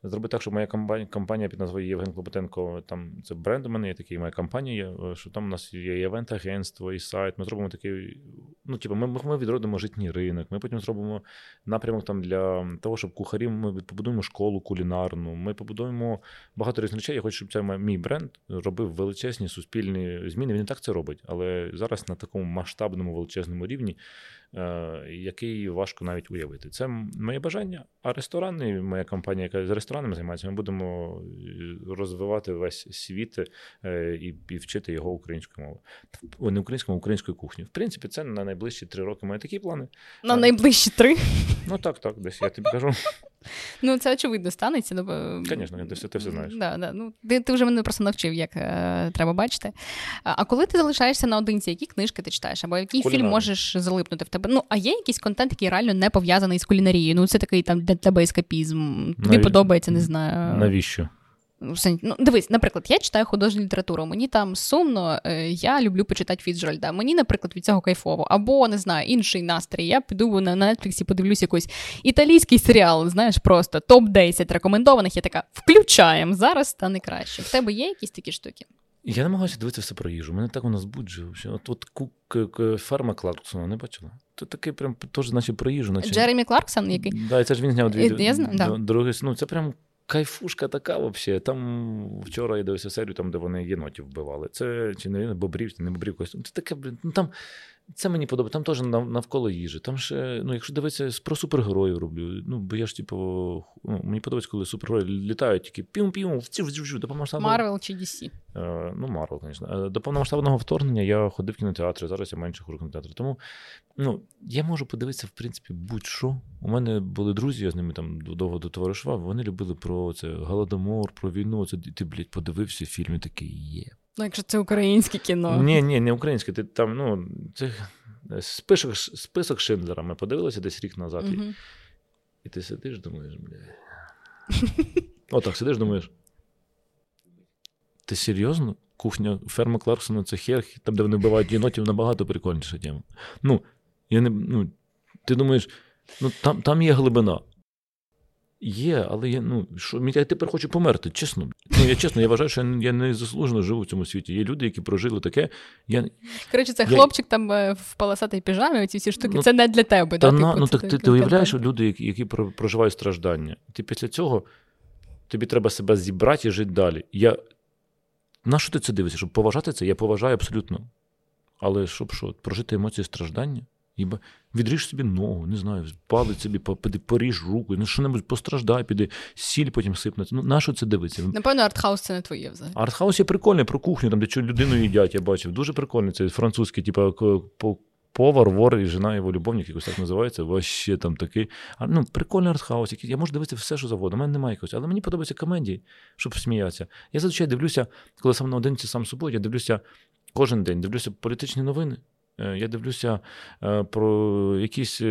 зробити так, щоб моя компанія під назвою Євген Клопотенко, там це бренд у мене є такий, моя компанія, що там у нас є івент-агентство і сайт. Ми зробимо такий, ми відродимо житній ринок, ми потім зробимо напрямок там для того, щоб кухарів, ми побудуємо школу кулінарну, ми побудуємо багато різних речей. Я хочу, щоб цей мій бренд робив величезні суспільні зміни. Він і так це робить, але зараз на такому масштабному величезному рівні, який важко навіть уявити. Це моє бажання, а ресторани, моя компанія, яка з ресторанами займається, ми будемо розвивати весь світ і вчити його українською мовою. Не українською, а української кухні. В принципі, це на найближчі 3 роки маю такі плани. На найближчі 3? Ну так, десь я тобі кажу. Ну, це очевидно станеться. Звісно, ти все знаєш. Ти вже мене просто навчив, як треба бачити. А коли ти залишаєшся наодинці, які книжки ти читаєш? Або який фільм можеш залипнути в тебе? А є якийсь контент, який реально не пов'язаний з кулінарією? Це такий там для тебе ескапізм. Тобі подобається, не знаю. Навіщо? Дивись, наприклад, я читаю художню літературу, мені там сумно, я люблю почитати Фіцджеральда, мені, наприклад, від цього кайфово, або, не знаю, інший настрій, я піду на Netflix і подивлюсь якийсь італійський серіал, знаєш, просто топ-10 рекомендованих, я така, включаємо, зараз стане краще. В тебе є якісь такі штуки? Я намагаюся дивитися все про їжу. Мене так воно збуджує. От ферма Кларксона не бачила. Це такий прям теж, наче про їжу. Наче... Джеремі Кларксон, який? Так, да, це ж він зняв другий. Ну, це прям кайфушка така взагалі. Там вчора я дивився серію, там, де вони єнотів вбивали. Це чи не бобрів, чи не бобрів. Це таке, блін, ну там. Це мені подобається. Там теж навколо їжі. Там ще, ну, якщо дивитися, про супергероїв роблю. Ну, бо я ж, типу, ну, мені подобається, коли супергерої літають тільки пім-пім, вців-вців-вців. Марвел чи DC? Ну, Марвел, звісно. До повномасштабного вторгнення я ходив в кінотеатри, зараз я менше ходжу в кінотеатри. Тому, ну, я можу подивитися, в принципі, будь-що. У мене були друзі, я з ними там довго дотоваришував, вони любили про це Голодомор, про війну. Це ти, блядь, подивився фільм і такий є. Ну, якщо це українське кіно. Ні, не українське. Ти там, ну, це список Шиндлера. Ми подивилися десь рік назад. Uh-huh. І ти сидиш, думаєш, бля. Отак, сидиш, думаєш. Ти серйозно? Кухня ферми Кларксона, це хер, там, де вони вбивають єнотів, набагато прикольніша тема. Ну, ти думаєш, ну, там є глибина. Є, але я, ну, я тепер хочу померти, чесно. Ну, я чесно, я вважаю, що я не заслужено живу в цьому світі. Є люди, які прожили таке. Коротше, це хлопчик там в полосатій піжамі, оці всі штуки, ну, це не для тебе. Ну, так ти уявляєш, люди, які проживають страждання. Ти після цього, тобі треба себе зібрати і жити далі. На що ти це дивишся? Щоб поважати це? Я поважаю абсолютно. Але щоб що, прожити емоції страждання? Відріж собі ногу, не знаю, палець собі, поріж руку, ну що-небудь постраждай, піди, сіль потім сипнеться. Ну, на що це дивиться? Напевно, артхаус це не твоє взагалі. Артхаус є прикольний, про кухню, там, де людину їдять, я бачив. Дуже прикольний, це французький, типу, повар, вор і жена його любовник, якось так називається, вообще там такий. Ну, прикольний артхаус, я можу дивитися все, що завгодно, у мене немає якогось. Але мені подобаються комедії, щоб сміятися. Я зазвичай дивлюся, коли сам наодинці сам собою, я дивлюся кожен день, дивлюся політичні новини. Я дивлюся про якісь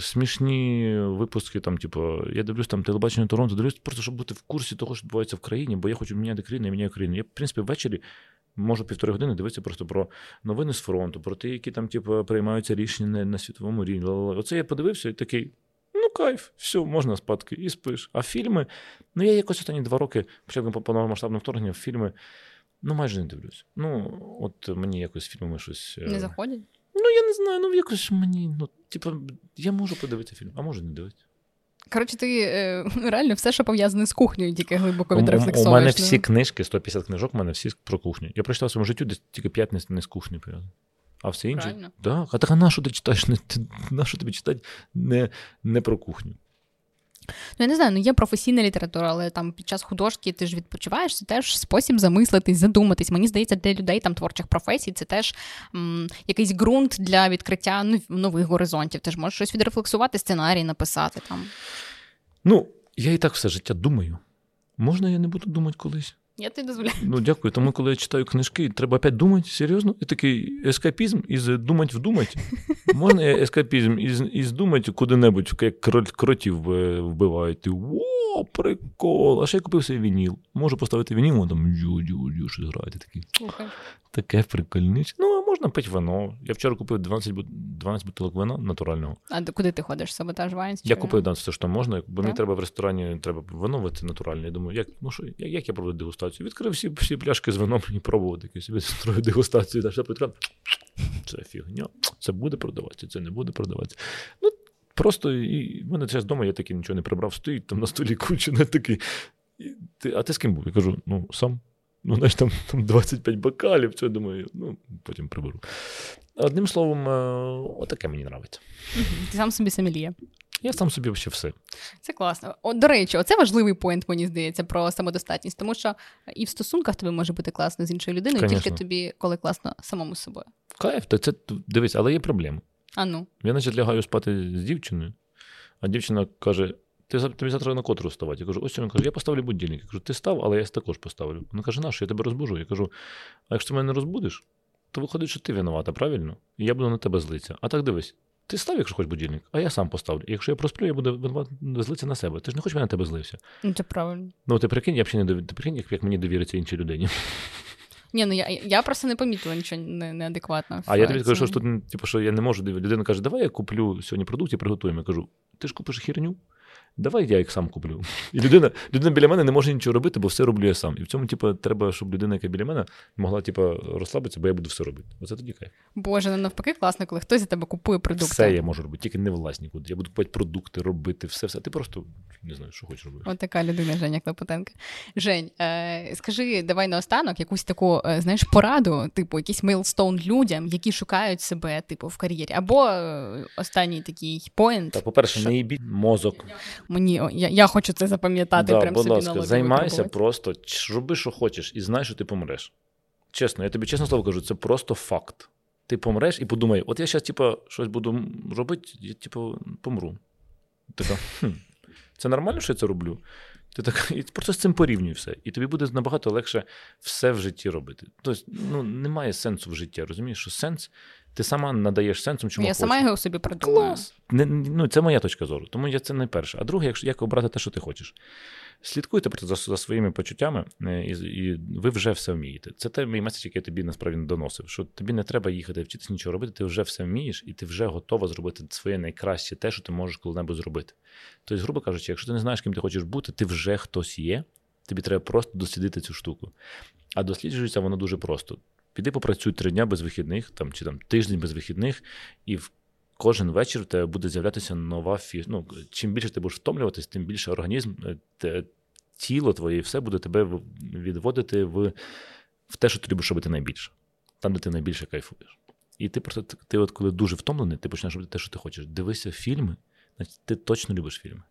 смішні випуски, там, типу, я дивлюсь там телебачення Торонто, дивлюсь просто, щоб бути в курсі того, що відбувається в країні, бо я хочу міняти країну, я міняю країну. Я, в принципі, ввечері можу півтори години дивитися просто про новини з фронту, про ті, які там, типу, приймаються рішення на світовому рівні. Оце я подивився і такий, ну кайф, все, можна спадки, і спиш. А фільми, ну я якось останні 2 роки, почав по повномасштабному вторгненню, фільми, ну, майже не дивлюсь. Ну, от мені якось фільми щось... Не заходять? Ну, я не знаю, ну, якось мені... Ну, типу, я можу подивитися фільм, а можу не дивитися. Коротше, ти реально все, що пов'язане з кухнею, тільки глибоко відрефлексовуєш. У мене всі книжки, 150 книжок, у мене всі про кухню. Я прочитав в своєму житті, десь тільки 5 не з кухнею пов'язано. А все інше... Правильно. Да. А так, а на що ти читаєш? На що тобі читати не про кухню? Ну, я не знаю, ну є професійна література, але там під час художки ти ж відпочиваєш, це теж спосіб замислитись, задуматись. Мені здається, для людей там творчих професій це теж якийсь ґрунт для відкриття нових горизонтів. Ти ж можеш щось відрефлексувати, сценарій написати там. Ну, я і так все життя думаю. Можна я не буду думати колись? Я тобі дозволяю. Ну, дякую. Тому, коли я читаю книжки, треба опять думати, серйозно? І такий ескапізм із думать вдумать. Можна я ескапізм із думать куди-небудь, як кротів вбивають. Ти, о, прикол. А ще я купив собі вініл. Можу поставити вініл, воно там дю-дю-дю, щось грає. Таке прикольниче. Ну, а можна пити вино. Я вчора купив 12 бутилок вина натурального. А куди ти ходиш? Саботаж Вайнс? Я купив там все, що можна, бо мені треба в ресторані вино натуральне. Я думаю, як я проведу дегустацію? Відкрив всі пляшки з вином і пробував такі собі строю дегустацію. Це фігня. Це буде продаватися, це не буде продаватися. Ну, просто і в мене зараз вдома, я такий нічого не прибрав, стоїть там на столі куча, не такий. А ти з ким був? Я кажу, ну, сам. Ну, знаєш, там 25 бокалів, це, думаю, ну, потім приберу. Одним словом, отаке мені подобається. Ти сам собі сомельє. Я сам собі ще все. Це класно. До речі, оце важливий поінт, мені здається, про самодостатність, тому що і в стосунках тобі може бути класно з іншою людиною, конечно. Тільки тобі, коли класно самому з собою. Кайф, то це, дивись, але є проблема. А ну? Я, значить, лягаю спати з дівчиною, а дівчина каже, тобі завтра на котру вставати. Я кажу, ось він каже, я поставлю будильник. Я кажу, ти став, але я також поставлю. Вона каже, нащо, я тебе розбужу. Я кажу, а якщо ти мене не розбудиш, то виходить, що ти винувата, правильно? І я буду на тебе злитися. А так дивись. Ти став, якщо хочеш будильник, а я сам поставлю. І якщо я просплю, я буду злитися на себе. Ти ж не хочеш, я на тебе злився. Ну, це правильно. Ну, ти прикинь, я взагалі не довірю. Ти прикинь, як мені довіриться іншій людині. Ні, ну я просто не помітила нічого неадекватного. А я тобі кажу, що тут, типу, що я не можу. Людина каже, давай я куплю сьогодні продукт і приготуємо. Я кажу, ти ж купиш херню, давай я їх сам куплю. І людина біля мене не може нічого робити, бо все роблю я сам. І в цьому, типу, треба, щоб людина, яка біля мене, могла, типу, розслабитися, бо я буду все робити. Оце тоді кайф. Боже, ну навпаки, класно, коли хтось за тебе купує продукти. Все я можу робити, тільки не власні куди. Я буду купувати продукти, робити, все. Ти просто, не знаю, що хочеш робити. От така людина, Женя Клопотенко. Жень, скажи, давай наостанок якусь таку, знаєш, пораду, типу, якийсь мейлстоун людям, які шукають себе, типу, в кар'єрі. Або останній такий поінт. Та, по-перше, що... не їбіть мозок. Я хочу це запам'ятати, да, прям собі на лобі. Будь ласка, займайся просто, роби, що хочеш, і знай, що ти помреш. Чесно, я тобі чесно слово кажу, це просто факт. Ти помреш і подумай, от я зараз, типу, щось буду робити, я, типу, помру. Така, це нормально, що я це роблю? Ти так, і просто з цим порівнюй все. І тобі буде набагато легше все в житті робити. Тобто, ну, немає сенсу в житті, розумієш, що сенс... Ти сама надаєш сенсом, чому хочеш. Я сама його собі придумаю. Ну, це моя точка зору, тому я це найперше. А друге, як обрати те, що ти хочеш. Слідкуйте за своїми почуттями, і ви вже все вмієте. Це той мій меседж, який я тобі насправді доносив, що тобі не треба їхати, вчитись нічого робити, ти вже все вмієш, і ти вже готова зробити своє найкраще те, що ти можеш коли-небудь зробити. Тобто, грубо кажучи, якщо ти не знаєш, ким ти хочеш бути, ти вже хтось є, тобі треба просто дослідити цю штуку. А досліджується воно дуже просто. Піди попрацюй 3 дні без вихідних, там, чи там, тиждень без вихідних, і кожен вечір в тебе буде з'являтися нова фішка. Ну, чим більше ти будеш втомлюватись, тим більше організм, тіло твоє, все буде тебе відводити в те, що ти любиш робити найбільше. Там, де ти найбільше кайфуєш. І ти просто, ти от коли дуже втомлений, ти починаєш робити те, що ти хочеш. Дивися фільми, значить, ти точно любиш фільми.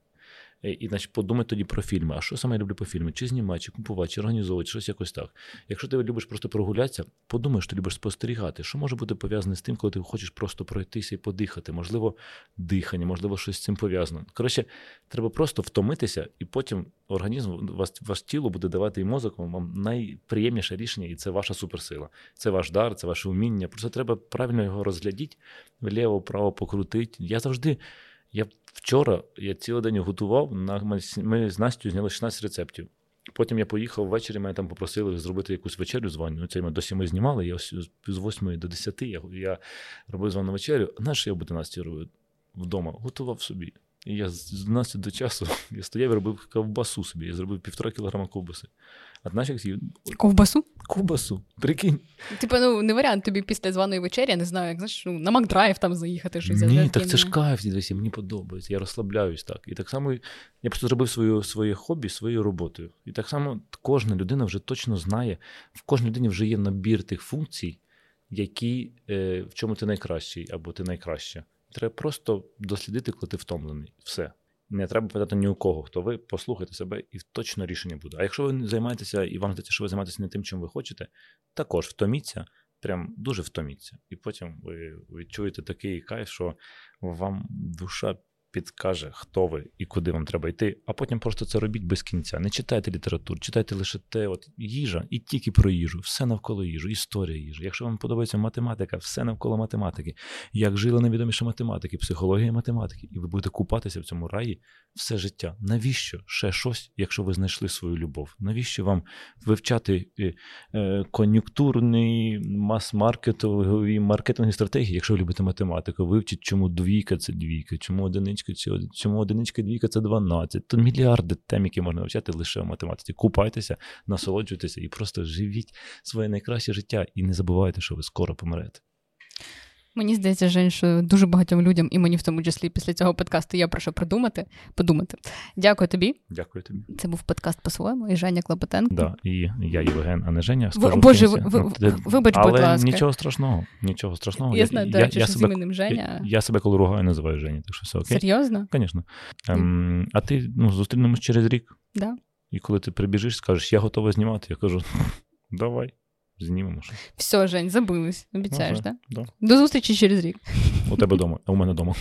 І, значить, подумай тоді про фільми. А що саме я люблю по фільму? Чи знімати, чи купувати, чи організовувати, щось якось так. Якщо ти любиш просто прогулятися, подумай, що ти любиш спостерігати. Що може бути пов'язане з тим, коли ти хочеш просто пройтися і подихати? Можливо, дихання, можливо, щось з цим пов'язане. Коротше, треба просто втомитися, і потім організм, ваше тіло буде давати і мозок, вам найприємніше рішення, і це ваша суперсила. Це ваш дар, це ваше вміння. Просто треба правильно його розглядіти, вліво, право покрутити. Вчора я цілий день готував, ми з Настю зняли 16 рецептів. Потім я поїхав ввечері, мене там попросили зробити якусь вечерю з ванною. Це ми до 7 знімали, я з 8 до 10 я робив з ванною вечерю. Знаєш, що я буду Настю робив вдома? Готував собі. І я з 12 до часу я стояв і робив ковбасу собі. Я зробив 1,5 кілограма ковбаси. А знаєш, як з'їв? Ковбасу? Ковбасу, прикинь. Типа, ну, не варіант тобі після званої вечері, я не знаю, як, знаєш, на Макдрайв там заїхати, щось. Ні, так це ж кайф, дивись, мені подобається, я розслабляюсь так. І так само я просто зробив своє хобі своєю роботою. І так само кожна людина вже точно знає, в кожній людині вже є набір тих функцій, які, в чому ти найкращий або ти найкраща. Треба просто дослідити, коли ти втомлений. Все. Не треба питати ні у кого, хто ви, послухайте себе, і точно рішення буде. А якщо ви займаєтеся, і вам здається, що ви займаєтеся не тим, чим ви хочете, також втоміться, прям дуже втоміться. І потім ви відчуєте такий кайф, що вам душа підкаже, хто ви і куди вам треба йти, а потім просто це робіть без кінця. Не читайте літературу, читайте лише те, от їжа і тільки про їжу, все навколо їжі, історія їжі. Якщо вам подобається математика, все навколо математики. Як жили найвідоміші математики, психологія математики. І ви будете купатися в цьому раї все життя. Навіщо ще щось, якщо ви знайшли свою любов? Навіщо вам вивчати кон'юнктурні, маркетингові стратегії, якщо ви любите математику? Вивчіть, чому двійка – це двійка, чому одиничка. Чому одиничка, двійка – це 12. Тут мільярди тем, які можна вивчати лише в математиці. Купайтеся, насолоджуйтеся і просто живіть своє найкраще життя. І не забувайте, що ви скоро помрете. Мені здається, Жень, що дуже багатьом людям, і мені в тому числі після цього подкасту, я прошу подумати. Дякую тобі. Дякую тобі. Це був подкаст по-своєму, і Женя Клопотенко. Да, і я Євген, а не Женя. Боже, вибач, будь ласка. Але нічого страшного, нічого страшного. Я знаю, до речі, що з іменем Женя. Я себе, коли ругаю, називаю Женя, так що все окей. Серйозно? Звісно. А ти, ну, зустрінемось через рік. Да. І коли ти прибіжиш, скажеш, я готова знімати, я кажу, давай. Знімемо. Все, Жень, забились. Обіцяєш, так? Да? Да. До зустрічі через рік. У тебе вдома, а у мене вдома.